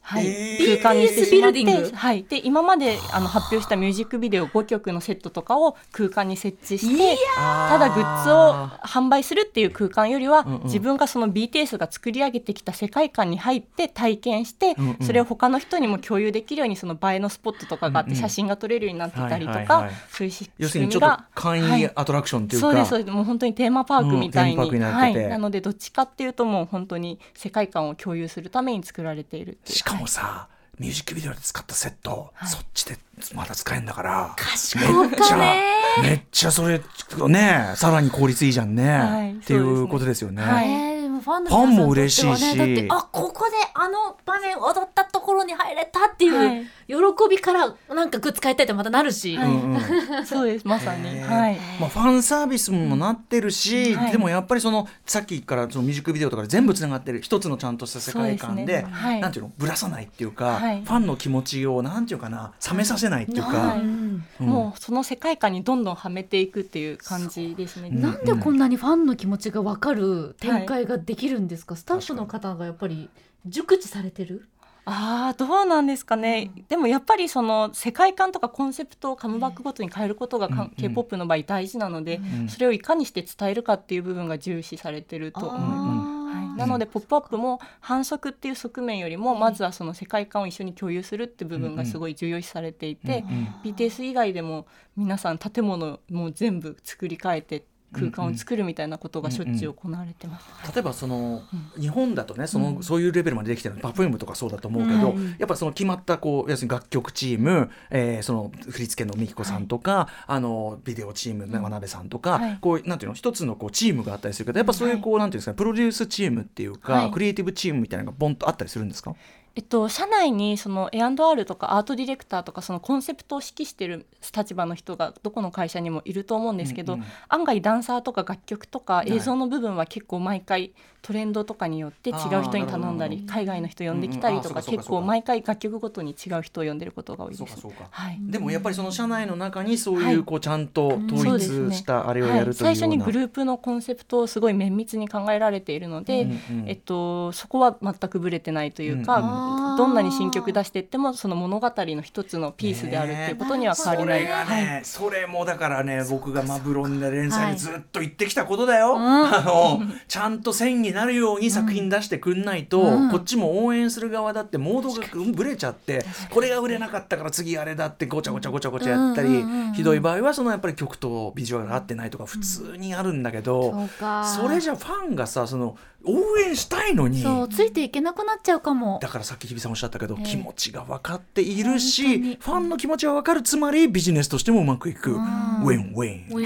はい、えー、空間にしてしまって、ビルディング、はい、で今まであの発表したミュージックビデオごきょくのセットとかを空間に設置して、ただグッズを販売するっていう空間よりは、うんうん、自分がその ビーティーエス が作り上げてきた世界観に入って体験して、うんうん、それを他の人にも共有できるように、その映えのスポットとかがあって、写真が撮れるようになってたりとか、そういう仕組みが、要するにちょっと簡易アトラクションというか、はい、そうですそうです、もう本当にテーマパークみたい に,、うん、に な, はい、なのでどっちかっていうと、もう本当に世界観を共有するために作られているっていう。しかもさ、はい、ミュージックビデオで使ったセット、はい、そっちでまだ使えんだから賢いかね、めっちゃそれね、さらに効率いいじゃんね、はい、っていうことですよね、はい、ファンの皆さん、ファンも嬉しいし、だってあここであの場面踊ったところに入れたっていう喜びからなんかグッズ買いたいってまたなるし、はい、うんうん、そうですまさに、えーはい、まあ、ファンサービスもなってるし、はい、でもやっぱりそのさっきからそのミュージックビデオとかで全部つながってる一つのちゃんとした世界観 で, で、ね、はい、なんていうのぶらさないっていうか、はい、ファンの気持ちをなんていうかな冷めさせないっていうか、はい、うん、もうその世界観にどんどんはめていくっていう感じですね。なんでこんなにファンの気持ちが分かる展開が、はい、できるんですか。スタッフの方がやっぱり熟知されてる。ああ、どうなんですかね、うん、でもやっぱりその世界観とかコンセプトをカムバックごとに変えることが、うん、K-ポップ の場合大事なので、うん、それをいかにして伝えるかっていう部分が重視されてると思います、はい、なのでポップアップも反則っていう側面よりも、まずはその世界観を一緒に共有するって部分がすごい重要視されていて、うんうん、ビーティーエス 以外でも皆さん建物も全部作り変えて空間を作るみたいなことがしょっちゅう行われてます、うんうん、例えばその、うん、日本だとねその、うん、そういうレベルまでできてるの Perfume とかそうだと思うけど、うん、やっぱその決まったこう要するに楽曲チーム、えー、その振り付けのみきこさんとか、はい、あのビデオチームの真鍋さんとか、はい、こうなんていうの一つのこうチームがあったりするけどやっぱそういうこう、はい、なんていうんですかねプロデュースチームっていうか、はい、クリエイティブチームみたいなのがボンとあったりするんですか？えっと、社内にその エーアンドアール とかアートディレクターとかそのコンセプトを指揮している立場の人がどこの会社にもいると思うんですけど、うんうん、案外ダンサーとか楽曲とか映像の部分は結構毎回トレンドとかによって違う人に頼んだり海外の人呼んできたりとか結構毎回楽曲ごとに違う人を呼んでることが多いです。そうかそうか、はい、でもやっぱりその社内の中にそういうこうちゃんと統一したあれをやるというような、はい、最初にグループのコンセプトをすごい綿密に考えられているので、うんうんえっと、そこは全くぶれてないというか、うんうんどんなに新曲出していってもその物語の一つのピースであるっていうことには変わりない、ね、それがね、はい、それもだからね僕がマブロンで連載にずっと言ってきたことだよ、はい、あのちゃんと線になるように作品出してくんないと、うん、こっちも応援する側だってモードがブレちゃってこれが売れなかったから次あれだってごちゃごちゃごちゃごちゃやったり、うんうんうんうん、ひどい場合はそのやっぱり曲とビジュアルが合ってないとか普通にあるんだけど、うん、そ, それじゃファンがさその応援したいのにそうついていけなくなっちゃうかも。だからさっき日比さんおっしゃったけど、えー、気持ちが分かっているしファンの気持ちは分かるつまりビジネスとしてもうまくいくウィンウィンウィンウ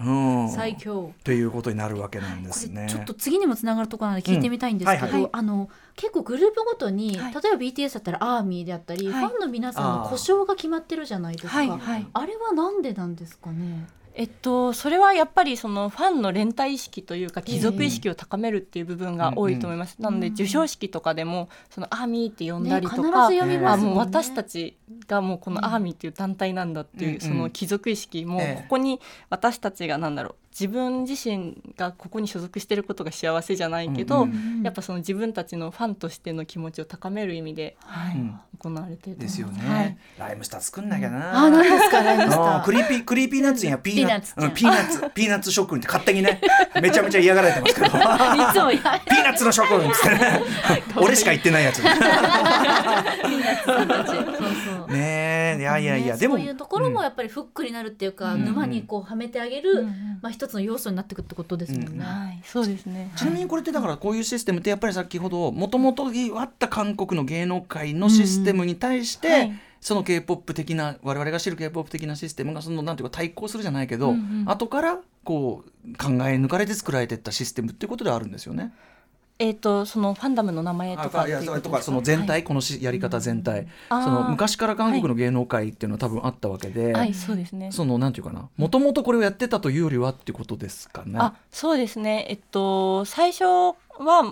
ィン、うん、最強ということになるわけなんですね。ちょっと次にもつながるところなので聞いてみたいんですけど、うんはいはい、あの結構グループごとに、はい、例えば ビーティーエス だったらアーミーであったり、はい、ファンの皆さんの呼称が決まってるじゃないですか あ,、はいはい、あれはなんでなんですかね？えっと、それはやっぱりそのファンの連帯意識というか帰属意識を高めるっていう部分が多いと思います、うんうん、なので授賞式とかでもそのアーミーって呼んだりとか、ねまあ、もう私たちがもうこのアーミーっていう団体なんだっていうその帰属意識もここに私たちがなんだろう自分自身がここに所属してることが幸せじゃないけど、うんうん、やっぱその自分たちのファンとしての気持ちを高める意味で、はいうん、行われてるですよね、はい、ライムスター作んなきゃなあ。何ですかライムスタークリーピー、クリーピーナッツやピーナッツ、うん、ピーナッツピーナッツ諸君って勝手にねめちゃめちゃ嫌がられてますけどいつもピーナッツの諸君ってね俺しか言ってないやつピーナッツさんたちそうそうねえいやいやいや、ね、でもそういうところもやっぱりフックになるっていうか、うん、沼にこうはめてあげる、うんうんまあ一つの要素になってくってことですもんね、うんはい、そうですね。ちなみにこれってだからこういうシステムってやっぱり先ほどもともとあった韓国の芸能界のシステムに対して、うんはい、その K-ポップ 的な我々が知る K-ポップ 的なシステムがそのなんていうか対抗するじゃないけど、うんうん、後からこう考え抜かれて作られていったシステムっていうことであるんですよね。えー、とそのファンダムの名前とか全体このしやり方全体、うん、その昔から韓国の芸能界っていうのは多分あったわけで、はい、そうですね。そのなんていうかなもともとこれをやってたというよりはっていうことですかね。あそうですね、えっと、最初は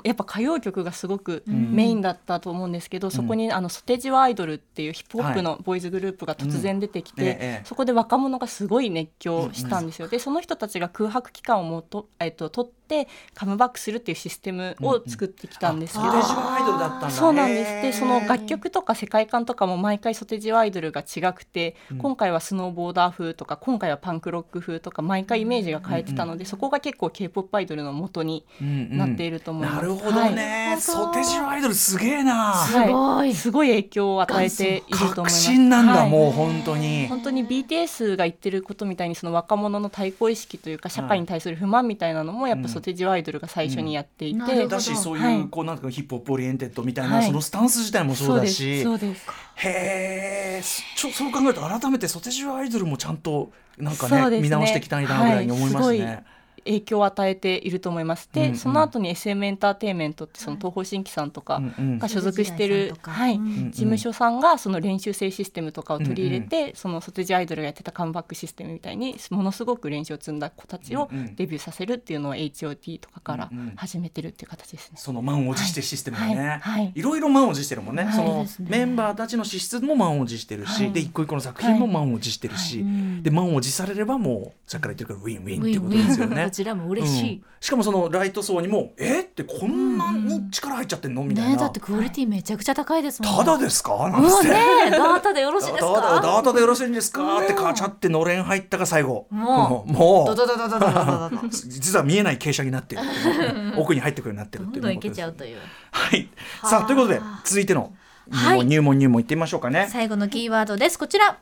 やっぱ歌謡曲がすごくメインだったと思うんですけど、うん、そこにあのソテジワアイドルっていうヒップホップのボーイズグループが突然出てきて、はいうんええ、そこで若者がすごい熱狂したんですよ、うん、でその人たちが空白期間をもと、えっと、取ってカムバックするっていうシステムを作ってきたんですけど、うんうん、ソテジワアイドルだったんだ。そうなんです。でその楽曲とか世界観とかも毎回ソテジワアイドルが違くて、うん、今回はスノーボーダー風とか今回はパンクロック風とか毎回イメージが変えてたので、うんうん、そこが結構 K-ポップ アイドルの元になっていると思います、うんうんなるほどね、はい、ソテジワアイドルすげえな、はい、すごい影響を与えていると思います。革新なんだ、はい、もう本当に本当に ビーティーエス が言ってることみたいにその若者の対抗意識というか社会に対する不満みたいなのもやっぱソテジワアイドルが最初にやっていて、うんうん、だしそういうこうなんかヒップホップオリエンテッドみたいな、はい、そのスタンス自体もそうだしそうですそうですへちょそう考えると改めてソテジワアイドルもちゃんとなんか、ねね、見直していきたいなぐらいに思いますね、はい影響を与えていると思います。で、うんうん、その後に エスエム エンターテインメントってその東方神起さんとかが所属している、うんうんはいうんうん、事務所さんがその練習生システムとかを取り入れて、うんうん、そのソテージアイドルがやってたカムバックシステムみたいにものすごく練習を積んだ子たちをデビューさせるっていうのを エイチオーティー とかから始めてるっていう形ですね。その満を持してシステムがね、はいはい、いろいろ満を持してるもんね、はい、そのメンバーたちの資質も満を持してるし、はい、で一個一個の作品も満を持してるし、はいはい、で満を持されればもうさっきから言ってるからウィンウィンってことですよねこちらも嬉しい、うん、しかもそのライト層にもえってこんなに力入っちゃってんのみたいな、ね、だってクオリティめちゃくちゃ高いですもんね。ただですかなんて、ね、ダータでよろしいですかダータでよろしいんですかってカチャってのれん入ったが最後もうもう実は見えない傾斜になってるって奥に入ってくるようになってるっていうどんどんいけちゃうというはいさあということで続いての入門、はい、入門入門いってみましょうかね。最後のキーワードですこちら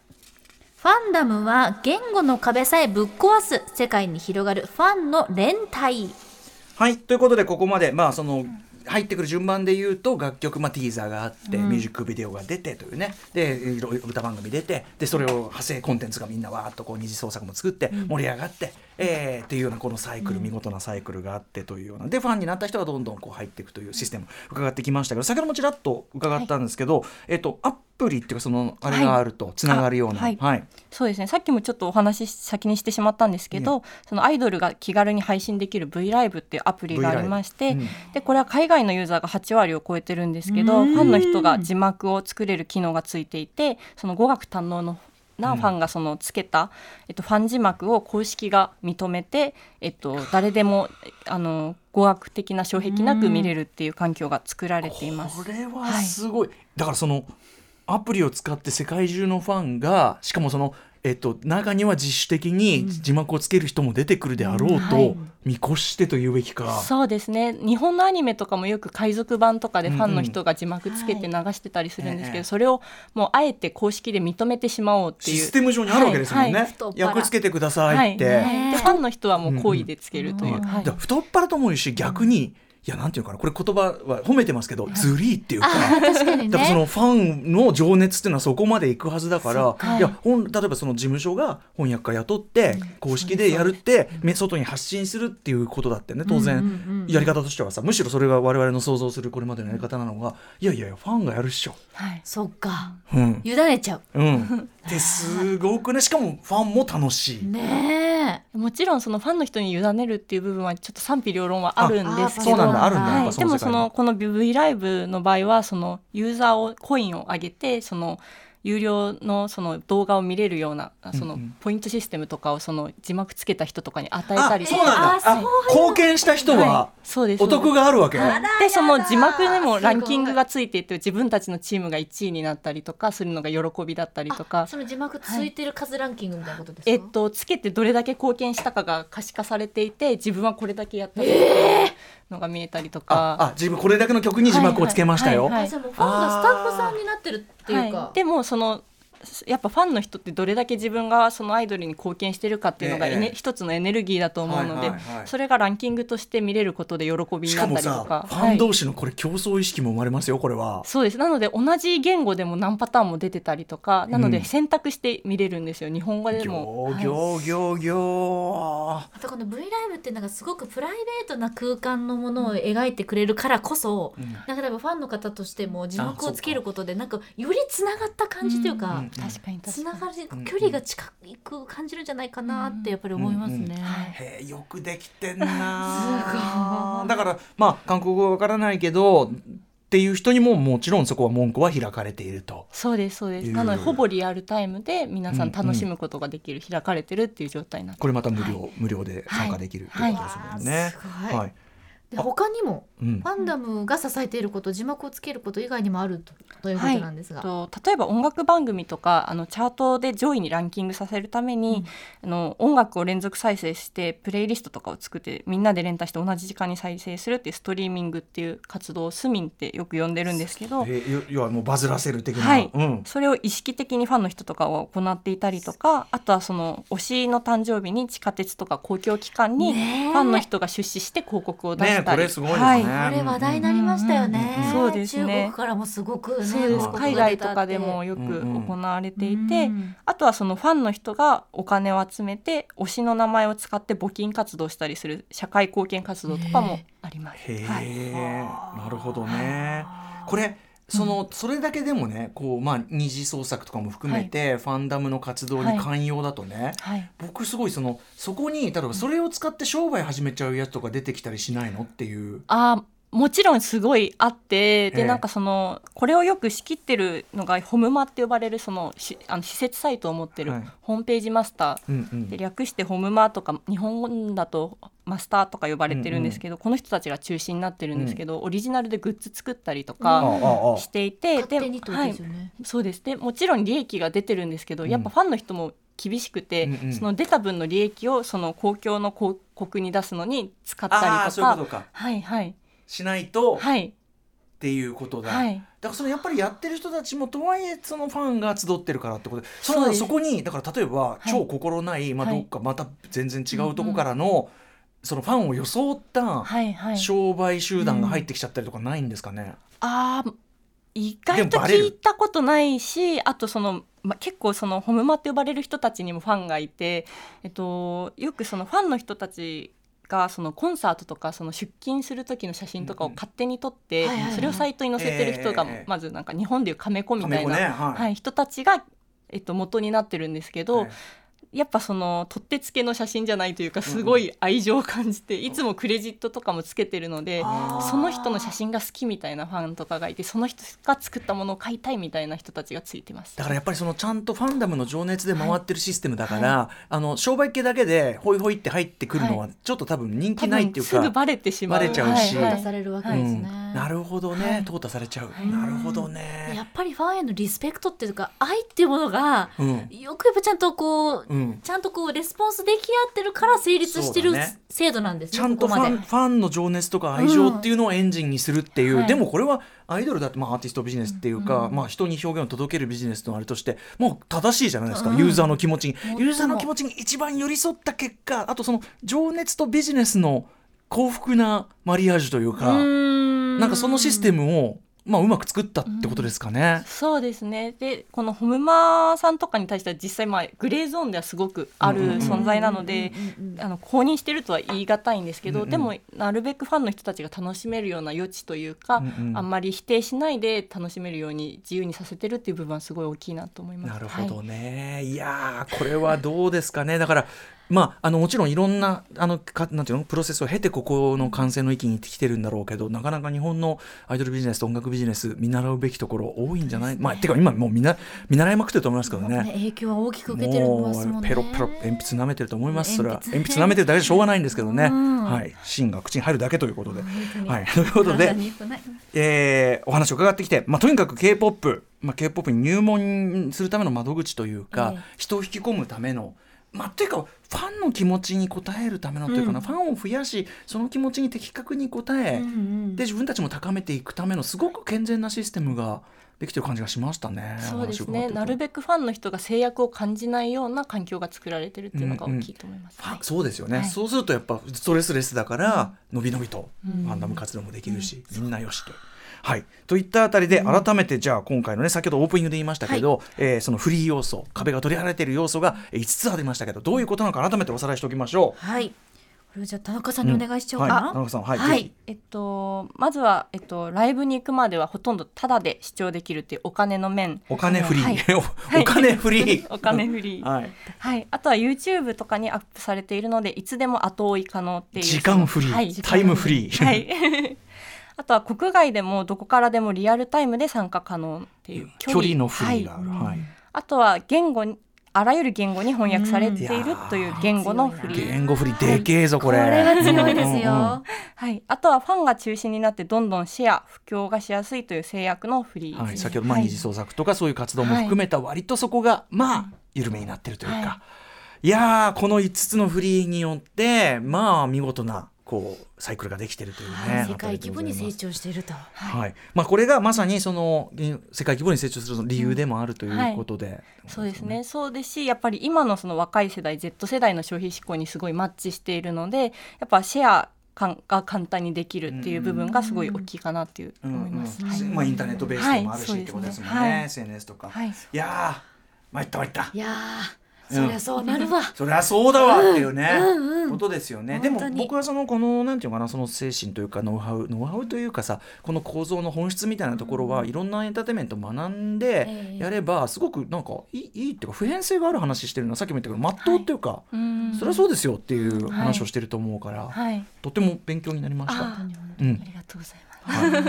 ファンダムは言語の壁さえぶっ壊す、世界に広がるファンの連帯。はい、ということでここまで、まあその、うん入ってくる順番で言うと楽曲、まあ、ティーザーがあって、うん、ミュージックビデオが出てというね、で歌番組出て、でそれを派生コンテンツがみんなわーっとこう二次創作も作って盛り上がって、うんえー、っていうようなこのサイクル、見事なサイクルがあってというようなで、ファンになった人がどんどんこう入っていくというシステム伺ってきましたけど、先ほどもちらっと伺ったんですけど、はいえー、とアップリっていうかそのあれがあるとつながるような、はいはいはい、そうですね、さっきもちょっとお話し先にしてしまったんですけど、ね、そのアイドルが気軽に配信できる V ライブっていうアプリがありまして、うん、でこれは海外海外のユーザーがはちわりを超えてるんですけど、ファンの人が字幕を作れる機能がついていて、その語学堪能のなファンがそのつけた、うんえっと、ファン字幕を公式が認めて、えっと、誰でもあの語学的な障壁なく見れるっていう環境が作られています。これはすごい、はい、だからそのアプリを使って世界中のファンが、しかもそのえっと、中には自主的に字幕をつける人も出てくるであろうと見越してというべきか、うんはい、そうですね、日本のアニメとかもよく海賊版とかでファンの人が字幕つけて流してたりするんですけど、うんうんはい、それをもうあえて公式で認めてしまおうっていうシステム上にあるわけですもんね、はいはい、訳つけてくださいって、はいね、でファンの人はもう好意でつけるという、うんうんはい、だ太っ腹と思うし、逆に、うんいやなんていうかな、これ言葉は褒めてますけどずりーっていうか、確かに、ね、だからそのファンの情熱っていうのはそこまでいくはずだから、かいや本例えばその事務所が翻訳家雇って公式でやるって、うん、外に発信するっていうことだってね、当然、うんうんうん、やり方としてはさ、むしろそれが我々の想像するこれまでのやり方なのが、いやいやファンがやるっしょ、はい、そっか、うん、委ねちゃう、うん、ですごくね、しかもファンも楽しいねえ、もちろんそのファンの人に委ねるっていう部分はちょっと賛否両論はあるんですけど、そうなんだ、あるんだ、はい、でもそのこの ブイ ライブの場合はそのユーザーをコインを上げて、その有料 の, その動画を見れるようなそのポイントシステムとかをその字幕つけた人とかに与えたりして、うんうん、あそうなんだ、あ貢献した人はお得があるわけ、はい、でその字幕にもランキングがついていて、自分たちのチームがいちいになったりとかするのが喜びだったりとか、その字幕ついてる数ランキングみたいなことですか、はいえっと、つけてどれだけ貢献したかが可視化されていて、自分はこれだけやったりとか、えーのが見えたりとか、ああ自分これだけの曲に字幕をつけましたよ、はいはいはいはい、ファンがスタッフさんになってるっていうか、はい、でもそのやっぱファンの人ってどれだけ自分がそのアイドルに貢献してるかっていうのが、えー、一つのエネルギーだと思うので、はいはいはい、それがランキングとして見れることで喜びになったりとか、しかもさ、はい、ファン同士のこれ競争意識も生まれますよ、これはそうです。なので同じ言語でも何パターンも出てたりとか、なので選択して見れるんですよ、うん、日本語でもギョーギョーギョー、はい、あとこの V ライブってなんかすごくプライベートな空間のものを描いてくれるからこそ、うん、なんか例えばファンの方としても字幕をつけることでなんかよりつながった感じというか、うんうん、確かに確かにつながる距離が近く感じるんじゃないかなってやっぱり思いますね、うんうんうんへよくできてんなだからまあ韓国語はわからないけどっていう人にももちろんそこは門戸は開かれていると、そうですそうです、なのでほぼリアルタイムで皆さん楽しむことができる、うんうん、開かれてるっていう状態なんです。これまた無料、はい、無料で参加できるということですもんね、はいはい、すごい、はいで他にもファンダムが支えていること、うん、字幕をつけること以外にもある と, ということなんですが、はい、と例えば音楽番組とかあのチャートで上位にランキングさせるために、うん、あの音楽を連続再生してプレイリストとかを作ってみんなで連帯して同じ時間に再生するっていうストリーミングっていう活動をスミンってよく呼んでるんですけど、え要はもうバズらせる的な、はいうん、それを意識的にファンの人とかは行っていたりとか、あとはその推しの誕生日に地下鉄とか公共機関にファンの人が出資して広告を出して、ねこれすごいですね、はい、これ話題になりましたよね、うんうんそうですね、中国からもすごく、ね、そうです海外とかでもよく行われていて、うんうん、あとはそのファンの人がお金を集めて推しの名前を使って募金活動したりする社会貢献活動とかもあります、へー、はい、なるほどね。これそ, のそれだけでもねこう、まあ、二次創作とかも含めてファンダムの活動に寛容だとね、はいはい、僕すごい そ, のそこに例えばそれを使って商売始めちゃうやつとか出てきたりしないのっていう、あもちろんすごいあってで、なんかそのこれをよく仕切ってるのがホムマって呼ばれるそのしあの施設サイトを持ってるホームページマスター、はいうんうん、で略してホムマとか日本だとマスターとか呼ばれてるんですけど、うんうん、この人たちが中心になってるんですけど、うん、オリジナルでグッズ作ったりとかしていて、うん、勝手にというですよね、はい、そうです。でもちろん利益が出てるんですけど、うん、やっぱファンの人も厳しくて、うんうん、その出た分の利益をその公共の広告に出すのに使ったりとか、あそういうことか、はいはいしないと、はい、っていうことだ、はい、だからそのやっぱりやってる人たちもとはいえそのファンが集ってるからってことで、そのそこにだから例えば超心ない、はい、まあ、どっかまた全然違うとこからの、はい、そのファンを装った商売集団が入ってきちゃったりとかないんですかね、はいはい、うん、あー意外と聞いたことないし、あとその、まあ、結構そのホムマって呼ばれる人たちにもファンがいて、えっと、よくそのファンの人たちがそのコンサートとかその出勤する時の写真とかを勝手に撮って、うん、それをサイトに載せてる人がまずなんか日本でいうカメコみたいな、ね、はいはい、人たちが、えっと、元になってるんですけど、はい、やっぱその取ってつけの写真じゃないというかすごい愛情を感じて、うん、いつもクレジットとかもつけてるので、うん、その人の写真が好きみたいなファンとかがいて、その人が作ったものを買いたいみたいな人たちがついてます。だからやっぱりそのちゃんとファンダムの情熱で回ってるシステムだから、はいはい、あの商売系だけでホイホイって入ってくるのはちょっと多分人気ないっていうか、はい、すぐバレてしまう、バレちゃうし、淘汰されるわけですね、うん、なるほどね、はい、淘汰されちゃう、はい、なるほどね。やっぱりファンへのリスペクトっていうか愛っていうものが、うん、よくやっぱちゃんとこう、うん、ちゃんとこうレスポンスでき合ってるから成立してる制度なんですね。ちゃんとファン、ここファンの情熱とか愛情っていうのをエンジンにするっていう、うん、はい、でもこれはアイドルだって、まあ、アーティストビジネスっていうか、うん、まあ、人に表現を届けるビジネスのあれとしてもう正しいじゃないですか、うん、ユーザーの気持ちに、うん、ユーザーの気持ちに一番寄り添った結果、あとその情熱とビジネスの幸福なマリアージュというか、うん、なんかそのシステムをまあ、うまく作ったってことですかね、うん、そうですね。でこのホムマさんとかに対しては実際、まあ、グレーゾーンではすごくある存在なので、あの公認してるとは言い難いんですけど、うんうん、でもなるべくファンの人たちが楽しめるような余地というか、うんうん、あんまり否定しないで楽しめるように自由にさせてるっていう部分はすごい大きいなと思います。なるほどね、はい、いやこれはどうですかね。だからまあ、あのもちろんいろんな、あのかなんていうのプロセスを経てここの完成の域に来てるんだろうけど、なかなか日本のアイドルビジネスと音楽ビジネス見習うべきところ多いんじゃない、ね、まあ、てか今もう 見, な見習いまくってると思いますけどね。影響は大きく受けてるんですもんね。ペロペロ鉛筆舐めてると思います。それは鉛筆舐めてるだけでしょうがないんですけどね、うん、はい、芯が口に入るだけということで、はい、ということで、えー、お話を伺ってきて、まあ、とにかく K-ポップ、まあ、K-ポップ に入門するための窓口というか、えー、人を引き込むためのまあ、というかファンの気持ちに応えるためのというかな、うん、ファンを増やしその気持ちに的確に応え、うんうん、で自分たちも高めていくためのすごく健全なシステムができてる感じがしましたね。そうですね、なるべくファンの人が制約を感じないような環境が作られてるっていうのが大きいと思います、うんうん、はい、そうですよね、はい、そうするとやっぱストレスレスだからのびのびとファンダム活動もできるし、うんうん、みんなよしと、はい、といったあたりで改めてじゃあ今回のね、先ほどオープニングで言いましたけど、はい、えー、そのフリー要素、壁が取り払われている要素がいつつありましたけど、どういうことなのか改めておさらいしておきましょう。はい、これじゃあ田中さんにお願いしちゃおうかな、うん、はい、田中さん、はい、はい、えっと、まずは、えっと、ライブに行くまではほとんどタダで視聴できるっていうお金の面、お金フリー、はい、お金フリーお金フリー、はいはい、あとは YouTube とかにアップされているのでいつでも後追い可能っていう時間フリー、はい、タイムフリー、はい、あとは国外でもどこからでもリアルタイムで参加可能っていう距離、距離のフリーがある、はい、うん、あとは言語に、あらゆる言語に翻訳されているという言語のフリー、言語フリーでけえぞこれ、はい、これは強いですよ、うんうん、はい、あとはファンが中心になってどんどんシェア布教がしやすいという制約のフリー、はい、先ほどまあ二次創作とかそういう活動も含めた割とそこがまあ緩めになってるというか、はい、いやこのいつつのフリーによってまあ見事なこうサイクルができているというね、はい、世界規模に成長していると、はいはい、まあ、これがまさにその世界規模に成長する理由でもあるということで、うん、はい、そうですね、そうですし、やっぱり今のその若い世代 Z 世代の消費志向にすごいマッチしているので、やっぱシェアが簡単にできるっていう部分がすごい大きいかなっていう思います、うんうん、はい、まあ、インターネットベースでもあるし、はい、ってことですもんね、はい、エスエヌエス とか、はい、いやー参った参ったいやそりゃそうなるわ、うん、そりゃそうだわっていうね、うんうんうん、ことですよね。でも僕はそのこのなんていうかな、その精神というかノウハウノウハウというかさ、この構造の本質みたいなところはいろんなエンターテインメントを学んでやればすごくなんかいい、いいっていうか普遍性がある話してるのはさっきも言ったけどまっとうっていうか、はい、そりゃそうですよっていう話をしてると思うから、はい、とても勉強になりました。あ、うん、ありがとうございます。はい、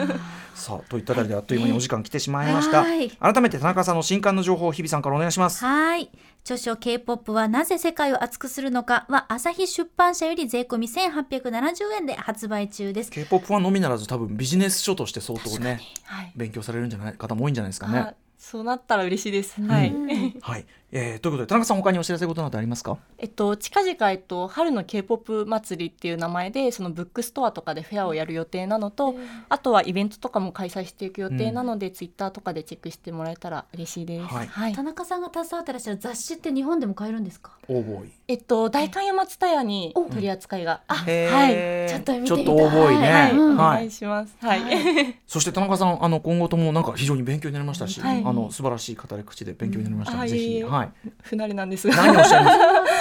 さあといったあたりであっという間にお時間来てしまいました、はい、改めて田中さんの新刊の情報を日比さんからお願いします。はい、著書 K-ポップ はなぜ世界を熱くするのかは朝日出版社より税込みせんはっぴゃくななじゅうえんで発売中です。 K-ポップ はのみならず多分ビジネス書として相当ね、はい、勉強されるんじゃない方も多いんじゃないですかね。そうなったら嬉しいです、うん、はい、はいえー、ということで田中さん他にお知らせことなどありますか？えっと、近々、えっと、春の K-ポップ 祭りっていう名前でそのブックストアとかでフェアをやる予定なのと、うん、あとはイベントとかも開催していく予定なので、うん、ツイッターとかでチェックしてもらえたら嬉しいです、はいはい、田中さんが携わってらっしゃる雑誌って日本でも買えるんですか？大ボーイ、えっと、代官山蔦屋に取り扱いが、うん、あ、はい、ちょっと見てみたい、ちょっと大ボーイね、はいうん、お願いします、はいはい、そして田中さんあの今後ともなんか非常に勉強になりましたし、はい、あの素晴らしい語り口で勉強になりましたので、うん、ぜひ、はいはい、不慣れなんですが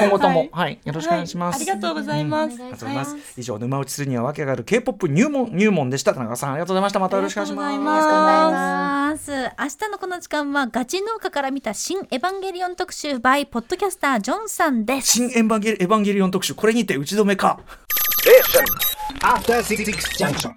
今後とも、はいはい、よろしくお願いします、はい、ありがとうございます、うん、い以上沼落ちするには訳がある K-ポップ 入門入門でした。田中さんありがとうございました。またよろしくお願いします。明日のこの時間はガチ農家から見た新エヴァンゲリオン特集 by ポッドキャスタージョンさんです。新エヴァンゲリオン特集これにて打ち止めか。えっ？ After シックス Junction